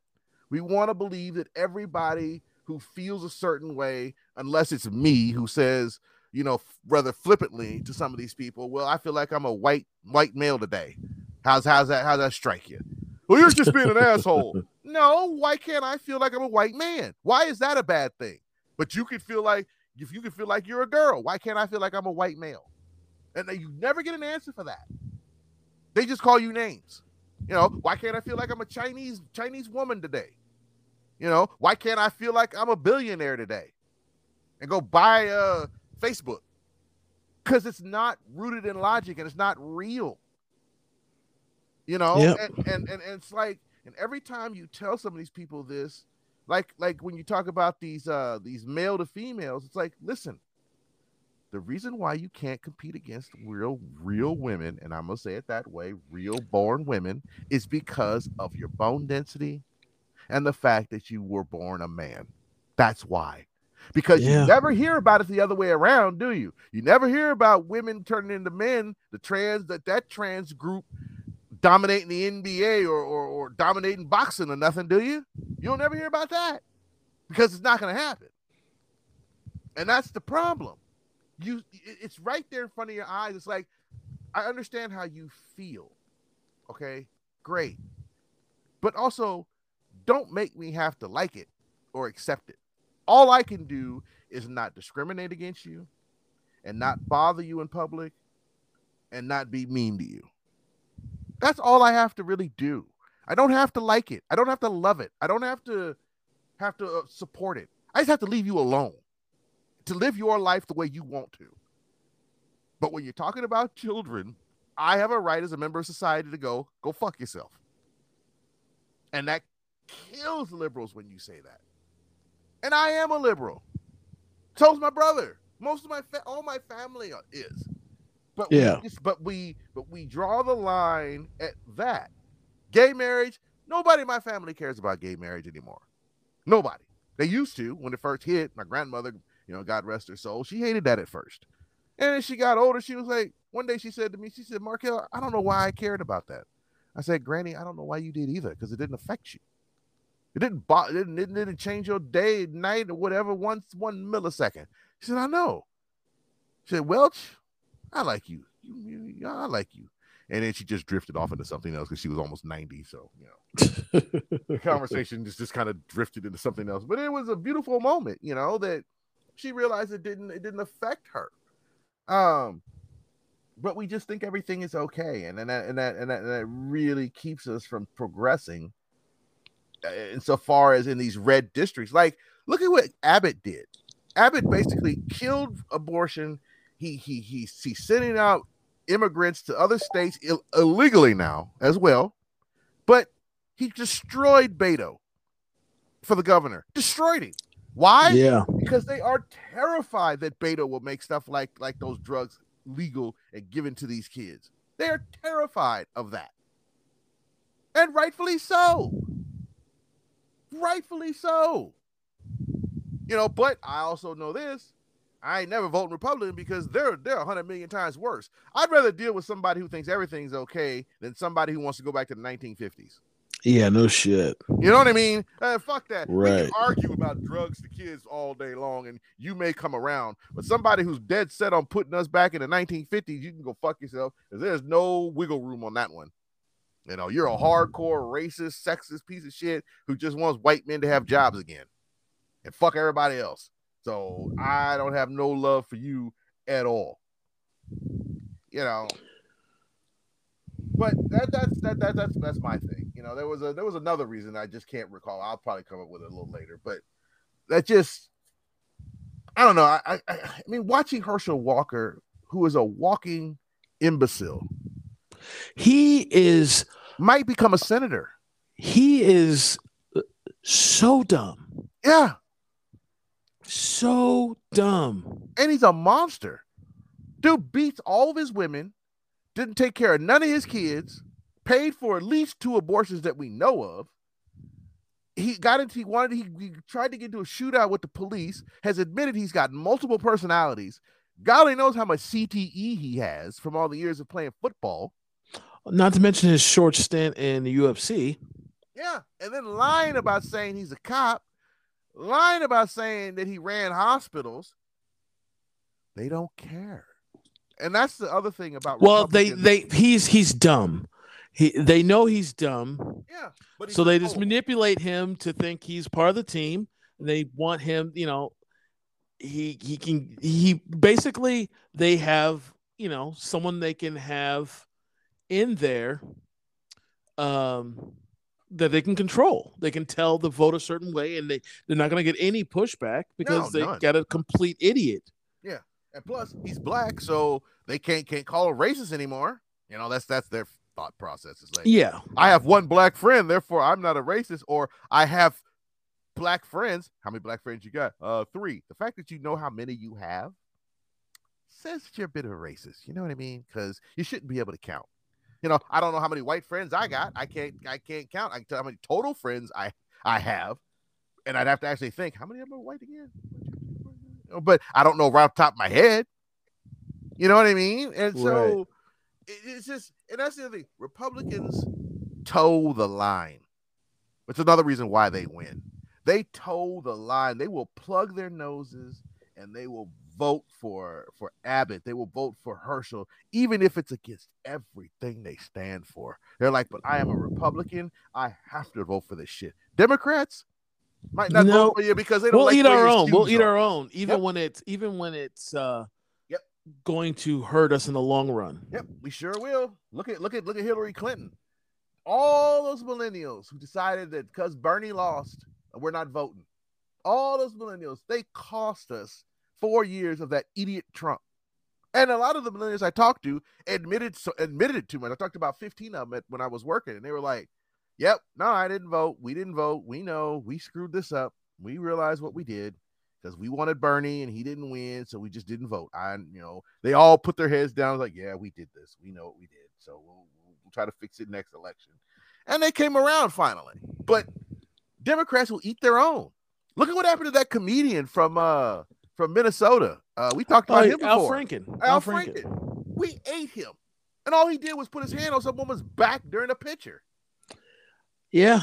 We want to believe that everybody who feels a certain way, unless it's me who says, you know, rather flippantly to some of these people, well, I feel like I'm a white male today. How's that strike you? Well, you're just being an asshole. No, why can't I feel like I'm a white man? Why is that a bad thing? But you could feel like, if you can feel like you're a girl, why can't I feel like I'm a white male? And you never get an answer for that. They just call you names. You know, why can't I feel like I'm a Chinese woman today? You know, why can't I feel like I'm a billionaire today? And go buy Facebook. Because it's not rooted in logic and it's not real. You know, yep. And it's like, and every time you tell some of these people this, like when you talk about these male to females, it's like, listen, the reason why you can't compete against real women, and I'm going to say it that way, real born women, is because of your bone density and the fact that you were born a man. That's why. Because you never hear about it the other way around, do you? You never hear about women turning into men, the trans, that trans group dominating the NBA or dominating boxing or nothing, do you? You don't ever hear about that because it's not going to happen. And that's the problem. It's right there in front of your eyes. It's like, I understand how you feel. Okay, great. But also, don't make me have to like it or accept it. All I can do is not discriminate against you and not bother you in public and not be mean to you. That's all I have to really do. I don't have to like it. I don't have to love it. I don't have to support it. I just have to leave you alone. To live your life the way you want to. But when you're talking about children, I have a right as a member of society to go fuck yourself. And that kills liberals when you say that. And I am a liberal. So's my brother. Most of my all my family is. But we draw the line at that. Gay marriage. Nobody in my family cares about gay marriage anymore. Nobody. They used to when it first hit. My grandmother, you know, God rest her soul, she hated that at first. And as she got older, she was like, one day she said to me, she said, Markel, I don't know why I cared about that. I said, Granny, I don't know why you did either, because it didn't affect you. It didn't bother, it didn't change your day, night, or whatever, one millisecond. She said, I know. She said, Welch, I like you. I like you. And then she just drifted off into something else because she was almost 90. So, you know, the conversation just kind of drifted into something else. But it was a beautiful moment, you know, that she realized it didn't affect her. But we just think everything is okay. And that really keeps us from progressing insofar as in these red districts. Like, look at what Abbott did. Abbott basically killed abortion. He's sending out immigrants to other states illegally now as well. But he destroyed Beto for the governor. Destroyed him. Why? Yeah. Because they are terrified that Beto will make stuff like those drugs legal and given to these kids. They are terrified of that. And rightfully so. Rightfully so. You know, but I also know this. I ain't never voting Republican because they're 100 million times worse. I'd rather deal with somebody who thinks everything's okay than somebody who wants to go back to the 1950s. Yeah, no shit. You know what I mean? Fuck that. Right. We can argue about drugs to kids all day long, and you may come around. But somebody who's dead set on putting us back in the 1950s, you can go fuck yourself. There's no wiggle room on that one. You know, you're a hardcore, racist, sexist piece of shit who just wants white men to have jobs again. And fuck everybody else. So I don't have no love for you at all. You know. But that's my thing. You know, there was another reason I just can't recall. I'll probably come up with it a little later, but that just, I don't know. I mean, watching Herschel Walker, who is a walking imbecile, might become a senator. He is so dumb. Yeah. So dumb. And he's a monster. Dude beats all of his women. Didn't take care of none of his kids, paid for at least 2 abortions that we know of, he tried to get into a shootout with the police, has admitted he's got multiple personalities. God only knows how much CTE he has from all the years of playing football. Not to mention his short stint in the UFC. Yeah, and then lying about saying he's a cop, lying about saying that he ran hospitals. They don't care. And that's the other thing about Republicans. He's dumb. They know he's dumb. Yeah. But so they just manipulate him to think he's part of the team. They want him, you know, they have, you know, someone they can have in there that they can control. They can tell the vote a certain way, and they're not going to get any pushback because they got a complete idiot. Yeah. And plus he's black, so they can't call him racist anymore. You know, that's their thought process. It's like, yeah, I have one black friend, therefore I'm not a racist, or I have black friends. How many black friends you got? 3. The fact that you know how many you have says that you're a bit of a racist. You know what I mean? Because you shouldn't be able to count. You know, I don't know how many white friends I got. I can't count. I can tell how many total friends I have. And I'd have to actually think, how many of them are white again? But I don't know right off the top of my head. You know what I mean? And so it's just, and that's the other thing. Republicans toe the line. It's another reason why they win. They toe the line. They will plug their noses and they will vote for Abbott. They will vote for Herschel, even if it's against everything they stand for. They're like, but I am a Republican. I have to vote for this shit. Democrats might not vote for you because they don't. We'll eat our own. We'll eat our own, even when it's going to hurt us in the long run. Yep, we sure will. Look at Hillary Clinton. All those millennials who decided that because Bernie lost, we're not voting. All those millennials, they cost us 4 years of that idiot Trump. And a lot of the millennials I talked to admitted it too much. I talked about 15 of them when I was working, and they were like, yep, no, I didn't vote. We didn't vote. We know we screwed this up. We realized what we did because we wanted Bernie and he didn't win, so we just didn't vote. They all put their heads down like, yeah, we did this. We know what we did, so we'll try to fix it next election. And they came around finally. But Democrats will eat their own. Look at what happened to that comedian from Minnesota. We talked about him before. Al Franken. We ate him, and all he did was put his hand on some woman's back during a picture. Yeah.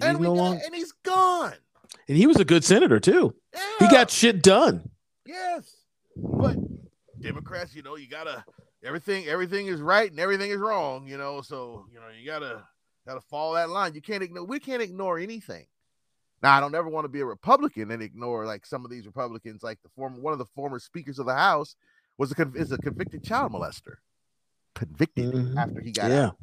And he's gone. And he was a good senator, too. Yeah. He got shit done. Yes. But Democrats, you know, you gotta everything is right and everything is wrong, you know. So, you know, you gotta follow that line. We can't ignore anything. Now, I don't ever want to be a Republican and ignore like some of these Republicans, like one of the former speakers of the House is a convicted child molester. Convicted after he got out.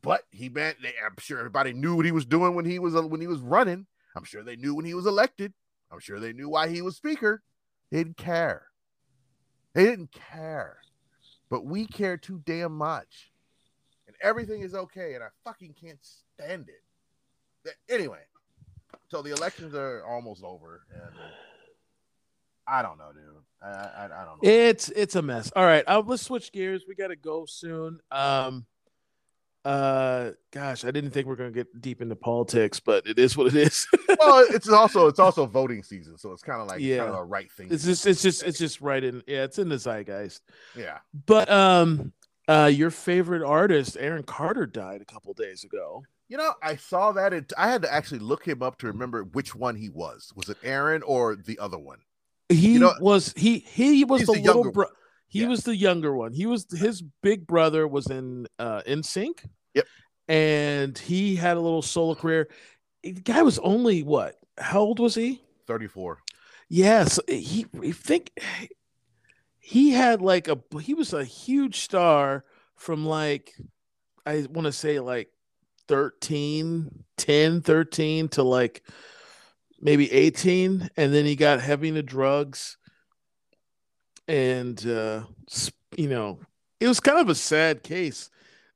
But I'm sure everybody knew what he was doing when he was running. I'm sure they knew when he was elected. I'm sure they knew why he was speaker. They didn't care. But we care too damn much. And everything is okay, and I fucking can't stand it. Anyway, so the elections are almost over, and I don't know, dude. I don't know. It's a mess. All right, let's switch gears. We got to go soon. Gosh, I didn't think we're gonna get deep into politics, but it is what it is. Well, it's also voting season, so it's kind of like kind of a right thing. It's just right in it's in the zeitgeist. Yeah. But your favorite artist, Aaron Carter, died a couple days ago. You know, I saw that. I had to actually look him up to remember which one he was. Was it Aaron or the other one? He was the little brother. He was the younger one. His big brother was in NSYNC. Yep. And he had a little solo career. The guy was only what? How old was he? 34. Yes. He was a huge star from like, I want to say like 13 to like maybe 18. And then he got heavy into drugs. And, you know, it was kind of a sad case.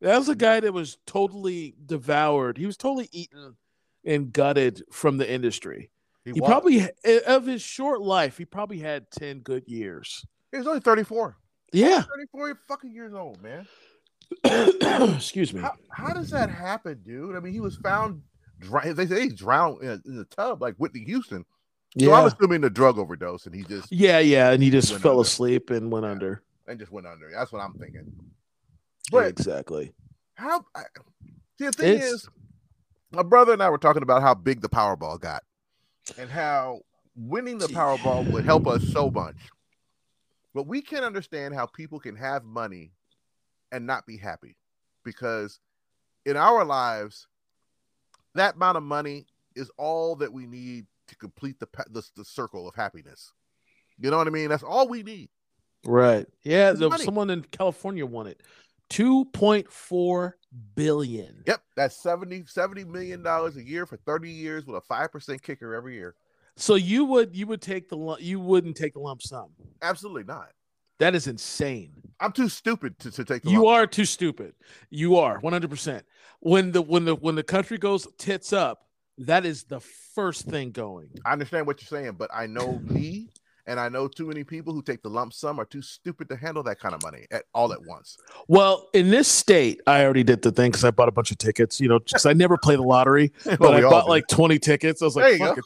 That was a guy that was totally devoured. He was totally eaten and gutted from the industry. He probably, of his short life, he probably had 10 good years. He was only 34. Yeah. 34 fucking years old, man. Excuse me. How does that happen, dude? I mean, he was found They say he drowned in the tub like Whitney Houston. So I'm assuming a drug overdose, and he just and he just fell asleep and went under, and just went under. That's what I'm thinking. But exactly how? See, the thing is, my brother and I were talking about how big the Powerball got, and how winning the Powerball would help us so much. But we can't understand how people can have money and not be happy, because in our lives, that amount of money is all that we need to complete the circle of happiness. You know what I mean? That's all we need. Right. Yeah. Someone in California won it. $2.4 billion. Yep. That's $70 million a year for 30 years with a 5% kicker every year. So you wouldn't take the lump sum. Absolutely not. That is insane. I'm too stupid to take the lump sum. You are too stupid. You are 100%. When the country goes tits up, that is the first thing going. I understand what you're saying, but I know me, and I know too many people who take the lump sum are too stupid to handle that kind of money all at once. Well, in this state, I already did the thing because I bought a bunch of tickets. You know, because I never play the lottery, but I bought like 20 tickets. I was like, fuck it.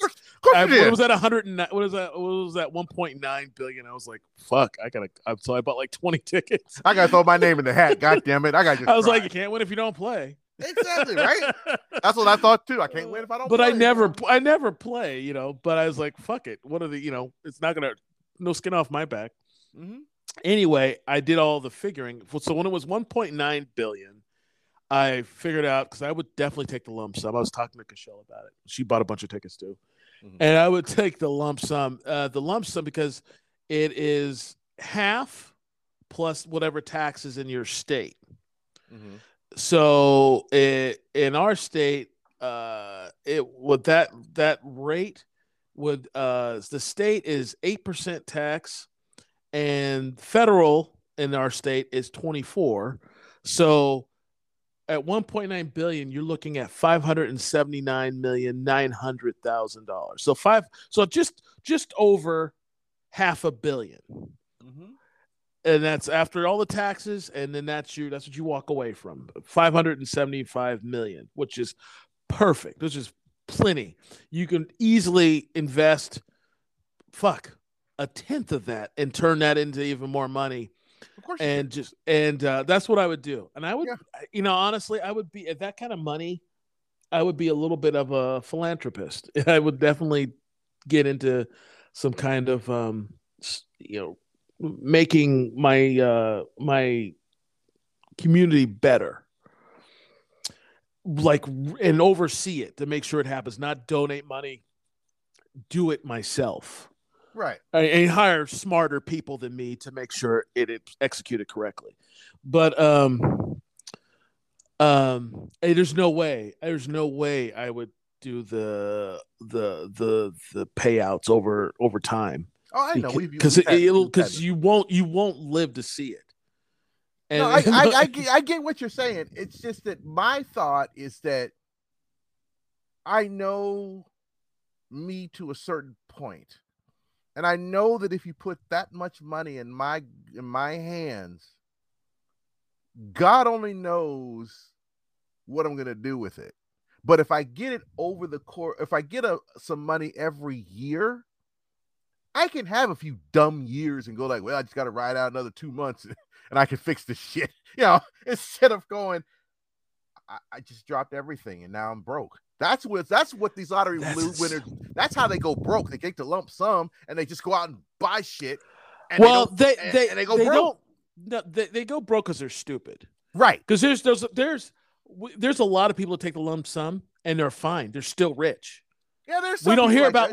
It was at 109. What was that? 1.9 billion. I was like, fuck. So I bought like 20 tickets. I gotta throw my name in the hat. God damn it. I was like, you can't win if you don't play. Exactly, right? That's what I thought too. I can't win if I don't play. But I never play, you know, but I was like, fuck it. It's not gonna, no skin off my back. Mm-hmm. Anyway, I did all the figuring. So when it was 1.9 billion, I figured out, because I would definitely take the lump sum. I was talking to Cashel about it. She bought a bunch of tickets too. Mm-hmm. And I would take the lump sum. Because it is half plus whatever taxes in your state. Mm-hmm. So in our state, the state is 8% tax, and federal in our state is 24%. So at 1.9 billion, you're looking at $579,900,000. So just over half a billion. Mm-hmm. And that's after all the taxes, and then that's what you walk away from, $575 million, which is perfect. Which is plenty. You can easily invest, a tenth of that and turn that into even more money. Of course, that's what I would do. And I would, honestly, I would be at that kind of money. I would be a little bit of a philanthropist. I would definitely get into some kind of, making my my community better, and oversee it to make sure it happens, not donate money, do it myself, right? And hire smarter people than me to make sure it executed correctly. But there's no way I would do the payouts over time. Oh, I know, because you won't live to see it. And no, I get what you're saying. It's just that my thought is that I know me to a certain point, and I know that if you put that much money in my hands, God only knows what I'm gonna do with it. But if I get it over the course, if I get some money every year, I can have a few dumb years and go like, well, I just got to ride out another 2 months and I can fix this shit. You know, instead of going, I just dropped everything and now I'm broke. That's what these lottery winners, that's how they go broke. They get the lump sum and they just go out and buy shit. And they go broke. They go broke because they're stupid. Right. Because there's a lot of people that take the lump sum and they're fine. They're still rich. Yeah, we don't hear about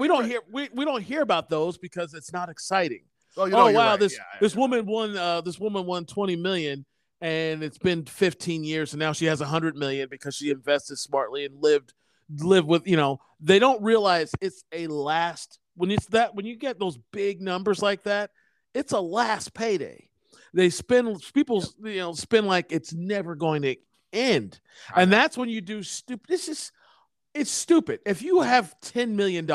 those because it's not exciting. This woman won $20 million and it's been 15 years and now she has $100 million because she invested smartly and lived with, they don't realize it's a last, when you get those big numbers like that, it's a last payday. They spend like it's never going to end. And that's when you do stupid. It's stupid. If you have $10 million,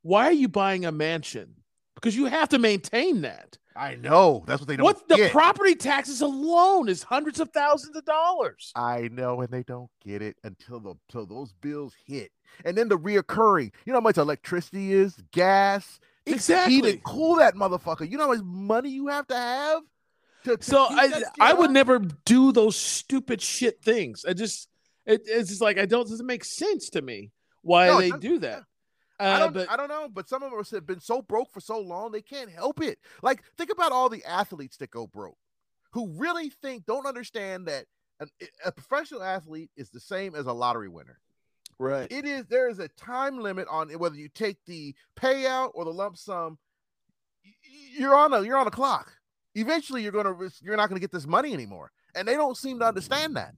why are you buying a mansion? Because you have to maintain that. I know. That's what they don't get. The property taxes alone is hundreds of thousands of dollars. I know, and they don't get it until those bills hit. And then the reoccurring, you know how much electricity is, gas, exactly. Heat and cool that motherfucker. You know how much money you have to have? So I would never do those stupid shit things. It's just like, it doesn't make sense to me why they do that. I don't know, but some of us have been so broke for so long, they can't help it. Like, think about all the athletes that go broke who really don't understand that a professional athlete is the same as a lottery winner. Right. There is a time limit on whether you take the payout or the lump sum. You're on a clock. Eventually you're not going to get this money anymore. And they don't seem to understand that.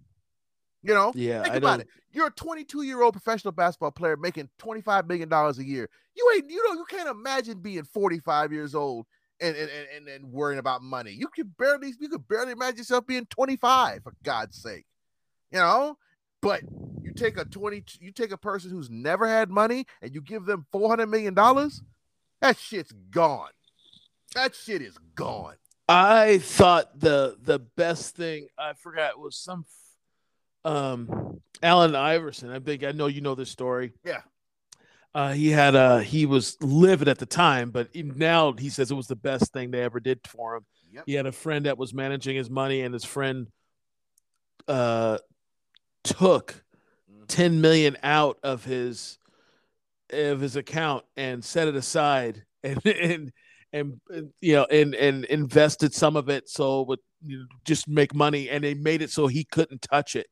You know, think about it. You're a 22-year-old professional basketball player making $25 million a year. You can't imagine being 45 years old and worrying about money. You could barely imagine yourself being 25, for God's sake. You know, but you take a person who's never had money and you give them $400 million. That shit's gone. That shit is gone. I thought the best thing I forgot was some. Allen Iverson, I know you know this story. Yeah. He was livid at the time, but now he says it was the best thing they ever did for him. Yep. He had a friend that was managing his money, and his friend took $10 million out of his account and set it aside and invested some of it so with just make money, and they made it so he couldn't touch it.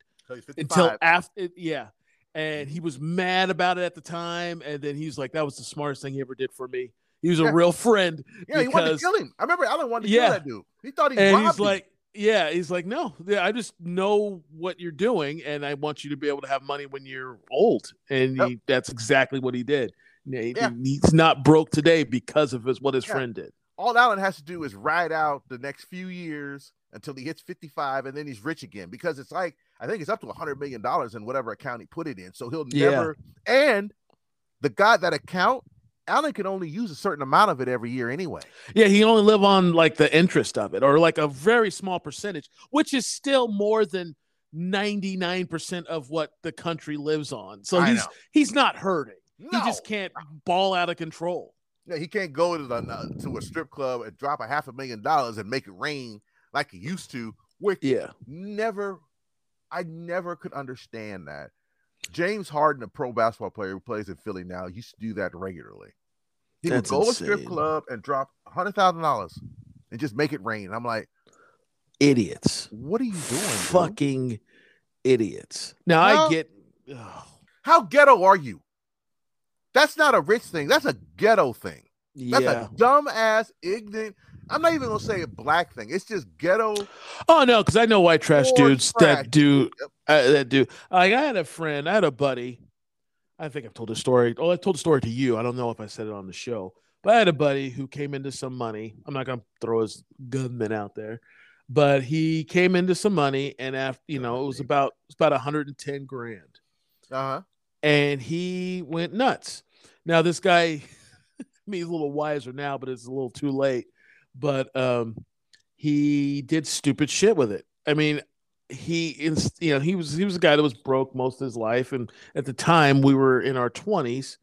Until after, yeah, and he was mad about it at the time, and then he's like, "That was the smartest thing he ever did for me." He was a real friend. Yeah, he wanted to kill him. I remember Allen wanted to kill that dude. He thought he's like, "No, I just know what you're doing, and I want you to be able to have money when you're old." And that's exactly what he did. He's not broke today because of what his friend did. All Allen has to do is ride out the next few years until he hits 55, and then he's rich again, because it's like, I think it's up to $100 million in whatever account he put it in. So he'll never, and that account, Allen can only use a certain amount of it every year anyway. Yeah, he only live on like the interest of it, or like a very small percentage, which is still more than 99% of what the country lives on. So he's not hurting. No. He just can't ball out of control. Yeah, he can't go to a strip club and drop $500,000 and make it rain like he used to. I never could understand that. James Harden, a pro basketball player who plays in Philly now, used to do that regularly. He would go to a strip club and drop $100,000 and just make it rain. And I'm like, idiots. What are you doing? Fucking dude? Idiots. Now I get. Oh. How ghetto are you? That's not a rich thing. That's a ghetto thing. That's a dumbass, ignorant. I'm not even going to say a black thing. It's just ghetto. Oh, no, because I know white trash dudes that do. I had a friend. I had a buddy. I think I've told a story. Oh, I told a story to you. I don't know if I said it on the show. But I had a buddy who came into some money. I'm not going to throw his government out there. But he came into some money, and after, it was about 110 grand. Uh-huh. And he went nuts. Now, this guy, he's a little wiser now, but it's a little too late. But he did stupid shit with it. I mean, he was a guy that was broke most of his life. And at the time, we were in our 20s.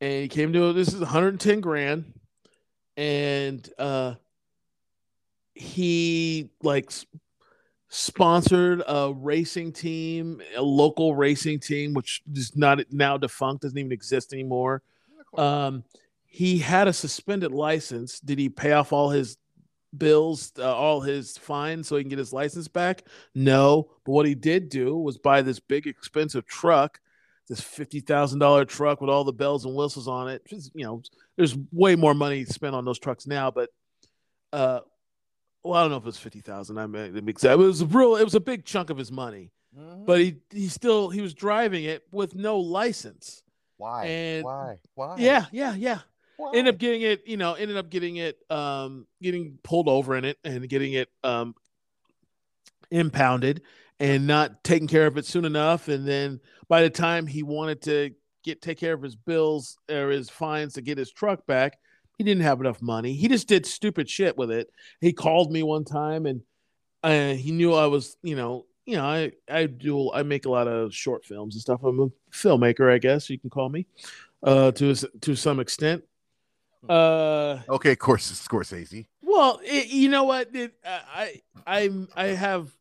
And he came to, this is 110 grand. And he, like, sponsored a local racing team, which is not now defunct, doesn't even exist anymore. He had a suspended license. Did he pay off all his bills, all his fines, so he can get his license back? No. But what he did do was buy this big expensive truck, this $50,000 truck with all the bells and whistles on it. Just, there's way more money spent on those trucks now, but I don't know if it was 50,000. I mean, it was a big chunk of his money, mm-hmm. But he was driving it with no license. Why? And why? Yeah. Why? Ended up getting pulled over in it and getting it impounded and not taking care of it soon enough. And then by the time he wanted to take care of his bills or his fines to get his truck back, He didn't have enough money. He just did stupid shit with it. He called me one time, and he knew I was, you know, I make a lot of short films and stuff. I'm a filmmaker, I guess you can call me, to some extent. Okay, of course, Scorsese. Well, you know what? I have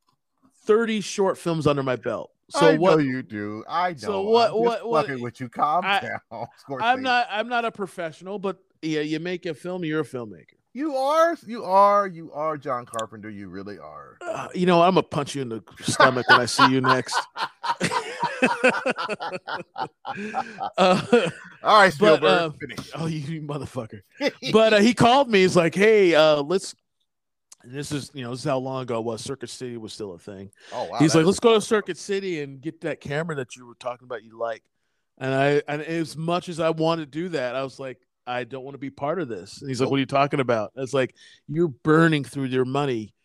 30 short films under my belt. So I know you do. I know. So what? With you, calm down. Scorsese. I'm not a professional, but yeah, you make a film, you're a filmmaker. You are John Carpenter. You really are. You know, I'm gonna punch you in the stomach when I see you next. All right, Spielberg. But, finish. Oh, you motherfucker! But he called me. He's like, "Hey, let's." This is how long ago it was. Circuit City was still a thing. Oh wow! He's like, "Let's go to Circuit City and get that camera that you were talking about. You like?" And as much as I want to do that, I was like, I don't want to be part of this. And he's like, what are you talking about? It's like, you're burning through your money.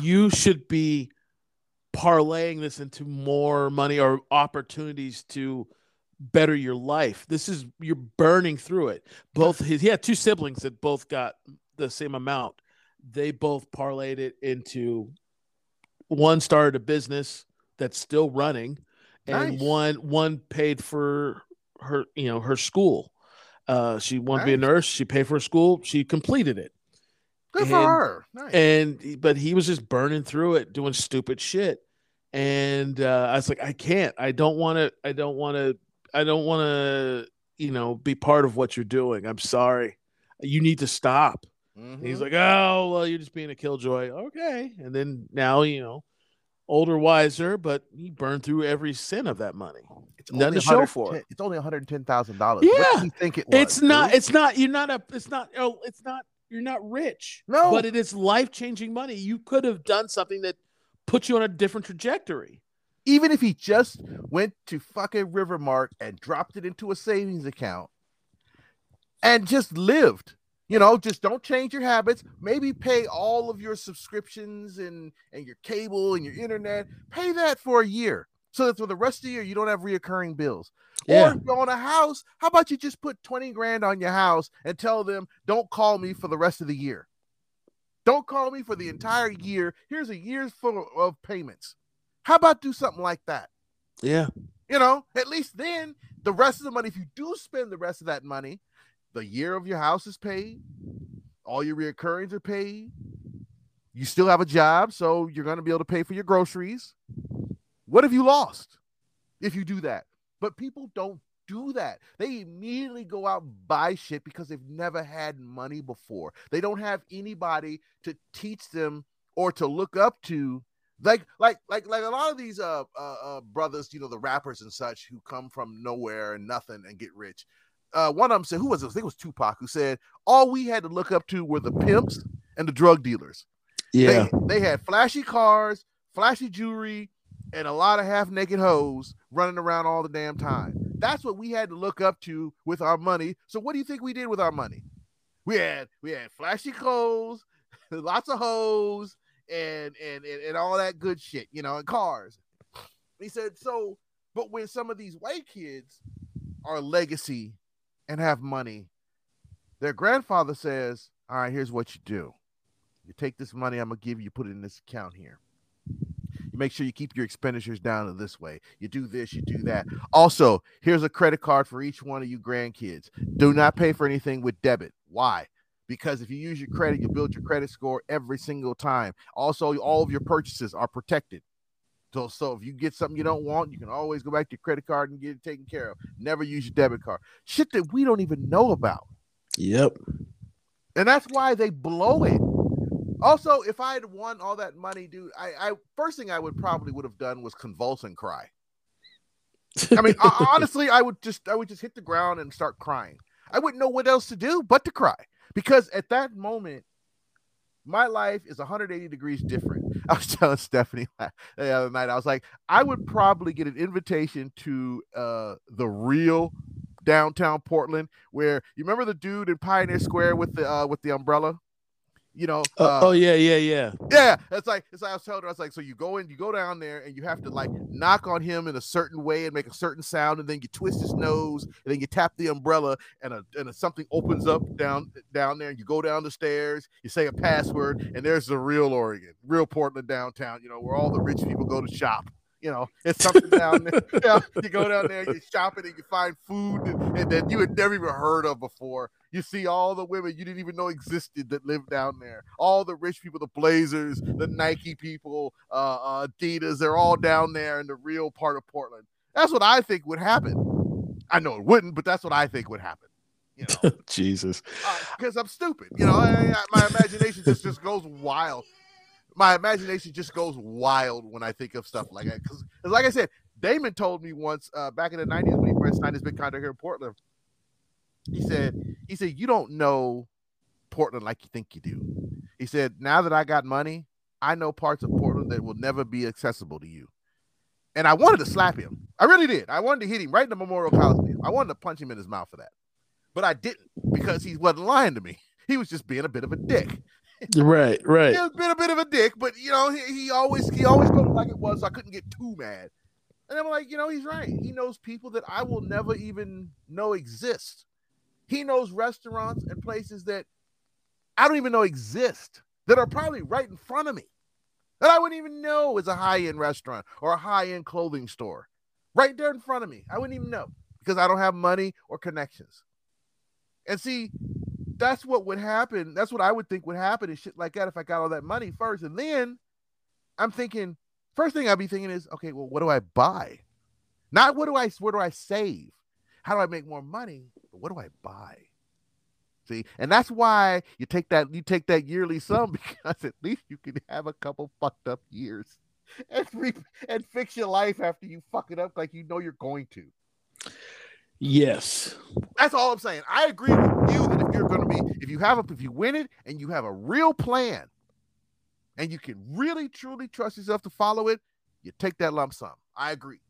You should be parlaying this into more money or opportunities to better your life. You're burning through it. He had two siblings that both got the same amount. They both parlayed it into, one started a business that's still running, and nice. one paid for her, her school. She wanted to be a nurse. She paid for her school. She completed it. Good for her. Nice. But he was just burning through it, doing stupid shit. And I was like, I can't. I don't want to. Be part of what you're doing. I'm sorry. You need to stop. Mm-hmm. He's like, oh well, you're just being a killjoy. Okay. And then now older, wiser, but he burned through every cent of that money. It's nothing to show for it. It's only $110,000. Yeah, what do you think it was? You're not rich. No, but it is life-changing money. You could have done something that put you on a different trajectory. Even if he just went to fucking Rivermark and dropped it into a savings account and just lived. Just don't change your habits. Maybe pay all of your subscriptions and your cable and your internet. Pay that for a year so that for the rest of the year you don't have reoccurring bills. Yeah. Or if you own a house, how about you just put $20,000 on your house and tell them, don't call me for the rest of the year. Don't call me for the entire year. Here's a year's full of payments. How about do something like that? Yeah. At least then the rest of the money, if you do spend the rest of that money, the year of your house is paid. All your reoccurrings are paid. You still have a job, so you're going to be able to pay for your groceries. What have you lost if you do that? But people don't do that. They immediately go out and buy shit because they've never had money before. They don't have anybody to teach them or to look up to. Like a lot of these brothers, the rappers and such who come from nowhere and nothing and get rich. One of them said, who was it? I think it was Tupac, who said, all we had to look up to were the pimps and the drug dealers. Yeah. They had flashy cars, flashy jewelry, and a lot of half-naked hoes running around all the damn time. That's what we had to look up to with our money. So what do you think we did with our money? We had flashy clothes, lots of hoes, and all that good shit, and cars. He said, so, but when some of these white kids are legacy and have money, their grandfather says, all right, here's what you do. You take this money I'm going to give you, put it in this account here. You make sure you keep your expenditures down to this way. You do this, you do that. Also, here's a credit card for each one of you grandkids. Do not pay for anything with debit. Why? Because if you use your credit, you build your credit score every single time. Also, all of your purchases are protected. So if you get something you don't want, you can always go back to your credit card and get it taken care of. Never use your debit card. Shit that we don't even know about. Yep. And that's why they blow it. Also, if I had won all that money, dude, I first thing I would have done was convulse and cry. I mean, honestly, I would just hit the ground and start crying. I wouldn't know what else to do but to cry. Because at that moment, my life is 180 degrees different. I was telling Stephanie the other night, I was like, I would probably get an invitation to the real downtown Portland, where you remember the dude in Pioneer Square with the umbrella? you know. Yeah. It's like I was telling her, I was like, so you go down there and you have to like knock on him in a certain way and make a certain sound, and then you twist his nose, and then you tap the umbrella, and something opens up down there, and you go down the stairs, you say a password, and there's the real Oregon, real Portland downtown, you know, where all the rich people go to shop. You know, it's something down there. Yeah, you go down there, you shop it, and you find food that you had never even heard of before. You see all the women you didn't even know existed that lived down there. All the rich people, the Blazers, the Nike people, Adidas, they're all down there in the real part of Portland. That's what I think would happen. I know it wouldn't, but that's what I think would happen. You know, Jesus. Because I'm stupid. You know, my imagination just goes wild. My imagination just goes wild when I think of stuff like that. Because, like I said, Damon told me once back in the 90s when he first signed his big contract here in Portland, he said, you don't know Portland like you think you do. He said, now that I got money, I know parts of Portland that will never be accessible to you. And I wanted to slap him. I really did. I wanted to hit him right in the Memorial Coliseum. I wanted to punch him in his mouth for that. But I didn't, because he wasn't lying to me. He was just being a bit of a dick. Right. He was a bit of a dick, but you know, he always goes like it was, so I couldn't get too mad. And I'm like, you know, he's right. He knows people that I will never even know exist. He knows restaurants and places that I don't even know exist, that are probably right in front of me, that I wouldn't even know is a high-end restaurant or a high-end clothing store. Right there in front of me. I wouldn't even know, because I don't have money or connections. And see, that's what would happen. That's what I would think would happen and shit like that if I got all that money first. And then I'm thinking, first thing I'd be thinking is, okay, well, what do I buy? Not where do I save? How do I make more money? But what do I buy? See, and that's why you take that yearly sum, because at least you can have a couple fucked up years and fix your life after you fuck it up like you know you're going to. Yes. That's all I'm saying. I agree with you that if you win it and you have a real plan and you can really truly trust yourself to follow it, you take that lump sum. I agree.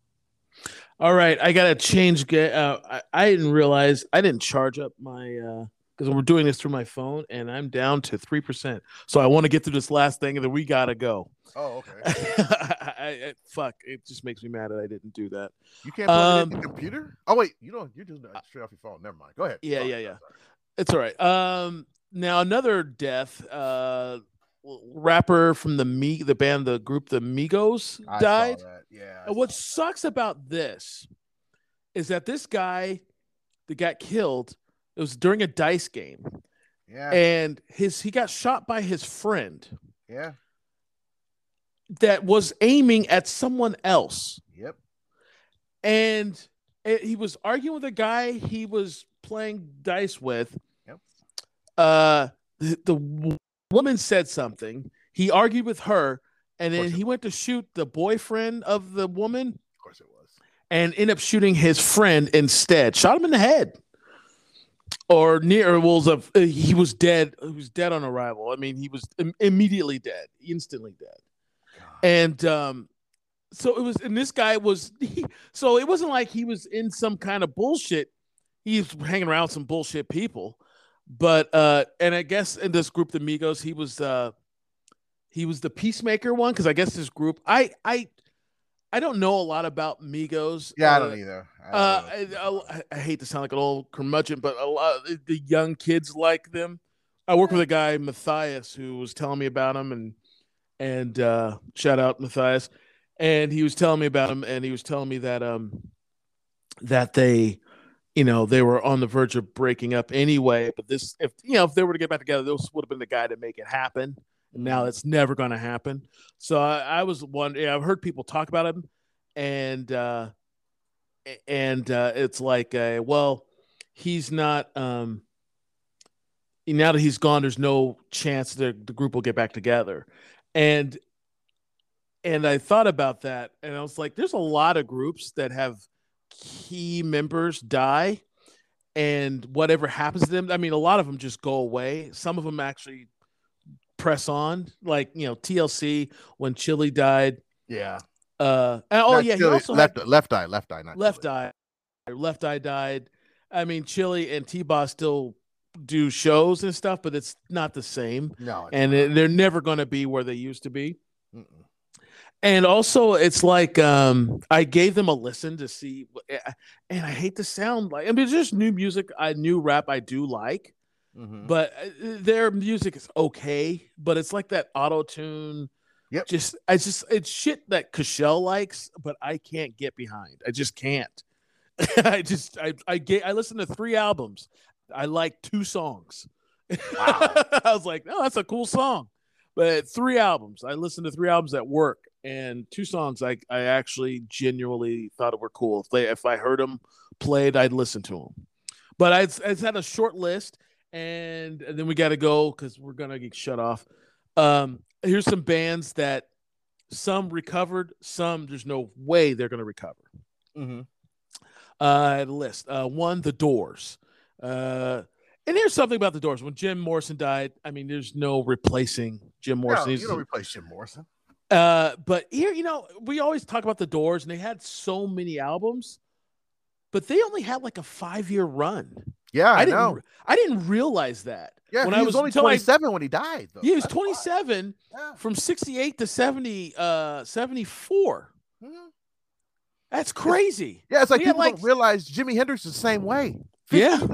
All right, I gotta change. I didn't realize I didn't charge up my because we're doing this through my phone, and I'm down to 3%. So I want to get through this last thing, and then we gotta go. Oh, okay. Fuck! It just makes me mad that I didn't do that. You can't plug it in the computer. Oh wait, you don't. You're just straight off your phone. Never mind. Go ahead. Yeah. It's all right. Now another death. Rapper from the band, the group, the Migos died. Yeah. And what sucks about this is that this guy that got killed, it was during a dice game. Yeah. And he got shot by his friend. Yeah. That was aiming at someone else. Yep. And he was arguing with a guy he was playing dice with. Yep. The woman said something. He argued with her, and then he went to shoot the boyfriend of the woman. Of course it was. And ended up shooting his friend instead. Shot him in the head. He was dead. He was dead on arrival. I mean, he was immediately dead. Instantly dead. God. And so it was, and this guy was, so it wasn't like he was in some kind of bullshit. He was hanging around some bullshit people. But and I guess in this group, the Migos, he was the peacemaker one, because I guess this group, I don't know a lot about Migos. Yeah, I don't either. I hate to sound like an old curmudgeon, but a lot of the young kids like them. I work with a guy, Matthias, who was telling me about him, and shout out Matthias, and he was telling me about him, and he was telling me that that they, you know, they were on the verge of breaking up anyway, but if they were to get back together, this would have been the guy to make it happen. And now it's never going to happen. So I was wondering, I've heard people talk about him, and it's like, well, he's not, now that he's gone, there's no chance the group will get back together. And I thought about that, and I was like, there's a lot of groups that have key members die, and whatever happens to them, I mean, a lot of them just go away. Some of them actually press on, like, you know, TLC when Chili died. Yeah. He also Left Eye died. I mean, Chili and T-Boss still do shows and stuff, but it's not the same. No, and they're never going to be where they used to be. Mm-mm. And also, it's like I gave them a listen to see, and I hate to sound like, I mean, it's just new music. New rap I do like, mm-hmm. but their music is okay. But it's like that auto tune. Yep. It's shit that Cashel likes, but I can't get behind. I just can't. I listened to 3 albums. I like 2 songs. Wow. I was like, oh, that's a cool song. But 3 albums. I listened to 3 albums at work, and 2 songs I actually genuinely thought were cool. If I heard them played, I'd listen to them. But I had a short list, and then we got to go because we're going to get shut off. Here's some bands that some recovered, some there's no way they're going to recover. Mm-hmm. I had a list. One, The Doors. And there's something about The Doors. When Jim Morrison died, I mean, there's no replacing Jim Morrison. No, you don't replace Jim Morrison. But here, you know, we always talk about The Doors, and they had so many albums, but they only had like a 5-year run. Yeah, I know. I didn't realize that. Yeah, when he was only 27 when he died. Though. Yeah, he was 27 from 68 to 74. Mm-hmm. That's crazy. Yeah, it's like people don't realize Jimi Hendrix is the same way. 15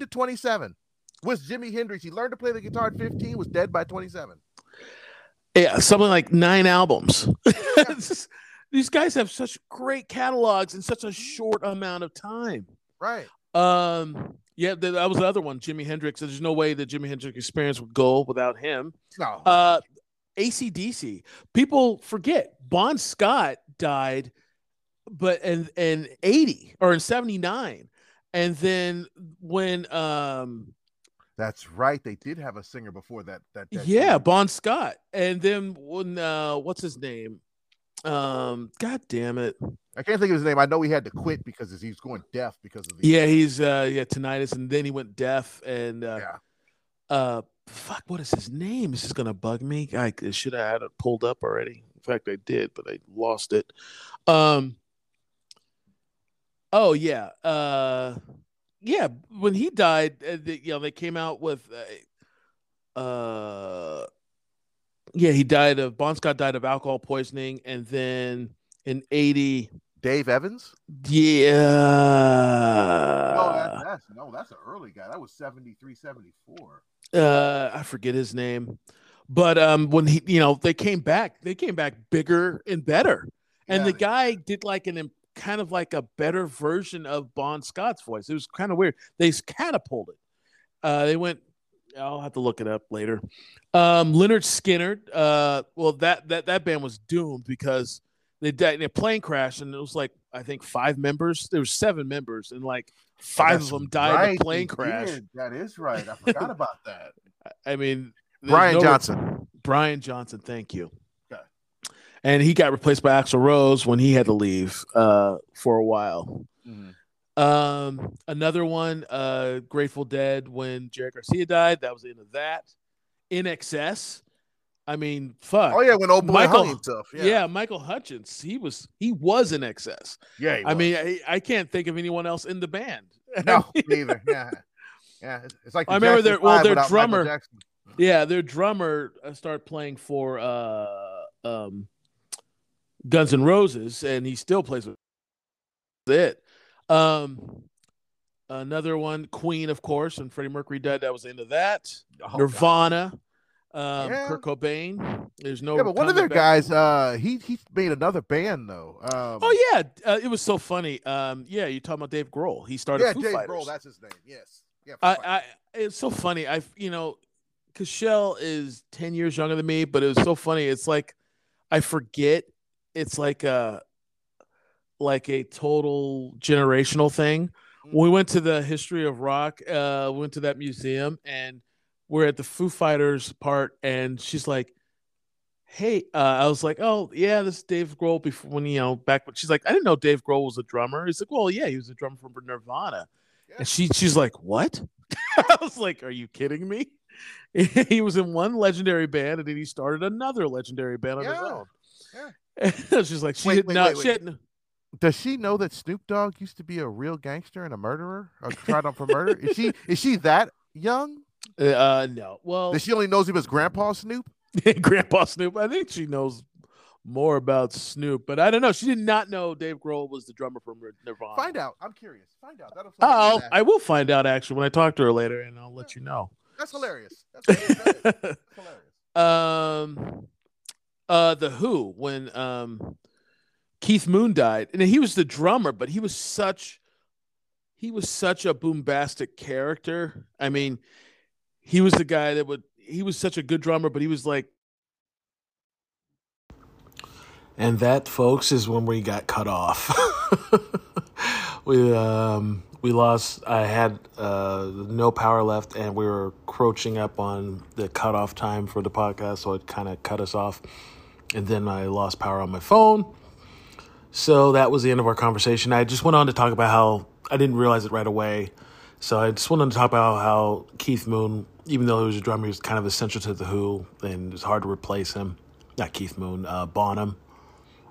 to 27 was Jimi Hendrix. He learned to play the guitar at 15, was dead by 27. Yeah, something like 9 albums. Yeah. These guys have such great catalogs in such a short amount of time. Right. Yeah, that was the other one, Jimi Hendrix. There's no way the Jimi Hendrix Experience would go without him. No. AC/DC. People forget Bon Scott died, but in 80 or in 79. And then when that's right, they did have a singer before that yeah, Bon Scott. And then when what's his name? God damn it, I can't think of his name. I know he had to quit because he's going deaf because of tinnitus, and then he went deaf. And fuck, what is his name? This is gonna bug me. I should have had it pulled up already. In fact, I did, but I lost it. Oh yeah, yeah. When he died, they came out with, Bon Scott died of alcohol poisoning, and then in 80, Dave Evans. Yeah. That's an early guy. That was 73, 74. I forget his name, but when he, they came back bigger and better, and the guy did like an kind of like a better version of Bon Scott's voice. It was kind of weird. They catapulted. They went. I'll have to look it up later. Lynyrd Skynyrd. Well, that band was doomed because they died in a plane crash, and it was like I think 5 members. There were 7 members, and like 5 of them died in a plane crash. Did. That is right. I forgot about that. I mean, Brian Johnson. Thank you. And he got replaced by Axl Rose when he had to leave for a while. Mm-hmm. Another one, Grateful Dead, when Jerry Garcia died. That was the end of that. NXS. I mean, fuck. Oh yeah, when old boy Michael himself. Yeah. Michael Hutchence. He was NXS. Yeah. I mean, I can't think of anyone else in the band. No, neither. Yeah. Yeah. It's like I remember their drummer started playing for Guns N' Roses, and he still plays with it. Another one, Queen, of course, and Freddie Mercury died. That was the end of that. Oh, Nirvana, Kurt Cobain. There's no. Yeah, but one of their guys, he made another band though. It was so funny. You're talking about Dave Grohl. He started. Yeah, Foo Dave Fighters. Grohl. That's his name. Yes. Yeah. It's so funny. Cashel is 10 years younger than me, but it was so funny. It's like I forget. It's like a total generational thing. We went to the History of Rock, went to that museum, and we're at the Foo Fighters part, and she's like, hey, I was like, oh yeah, this is Dave Grohl before back when she's like, I didn't know Dave Grohl was a drummer. He's like, well, yeah, he was a drummer for Nirvana. Yeah. And she's like, what? I was like, are you kidding me? He was in one legendary band, and then he started another legendary band on his own. Yeah. She's like, does she know that Snoop Dogg used to be a real gangster and a murderer, or tried on for murder? Is she that young? No. Well, does she only knows him as Grandpa Snoop? Grandpa Snoop. I think she knows more about Snoop, but I don't know. She did not know Dave Grohl was the drummer for Nirvana. Find out. I'm curious. Find out. I will find out actually when I talk to her later, and I'll let you know. That's hilarious. That's hilarious. The Who, when Keith Moon died, and he was the drummer, but he was such a bombastic character. I mean, he was the guy that would. He was such a good drummer, but he was like. And that, folks, is when we got cut off. We lost. I had no power left, and we were crouching up on the cutoff time for the podcast, so it kind of cut us off. And then I lost power on my phone. So that was the end of our conversation. I just went on to talk about how I didn't realize it right away. So I just went on to talk about how Keith Moon, even though he was a drummer, he was kind of essential to The Who, and it's hard to replace him. Not Keith Moon, Bonham.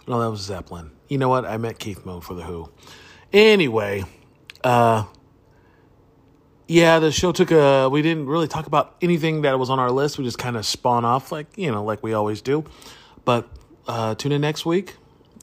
No, that was Zeppelin. You know what? I met Keith Moon for The Who. Anyway, the show took we didn't really talk about anything that was on our list. We just kind of spawn off like we always do. But tune in next week,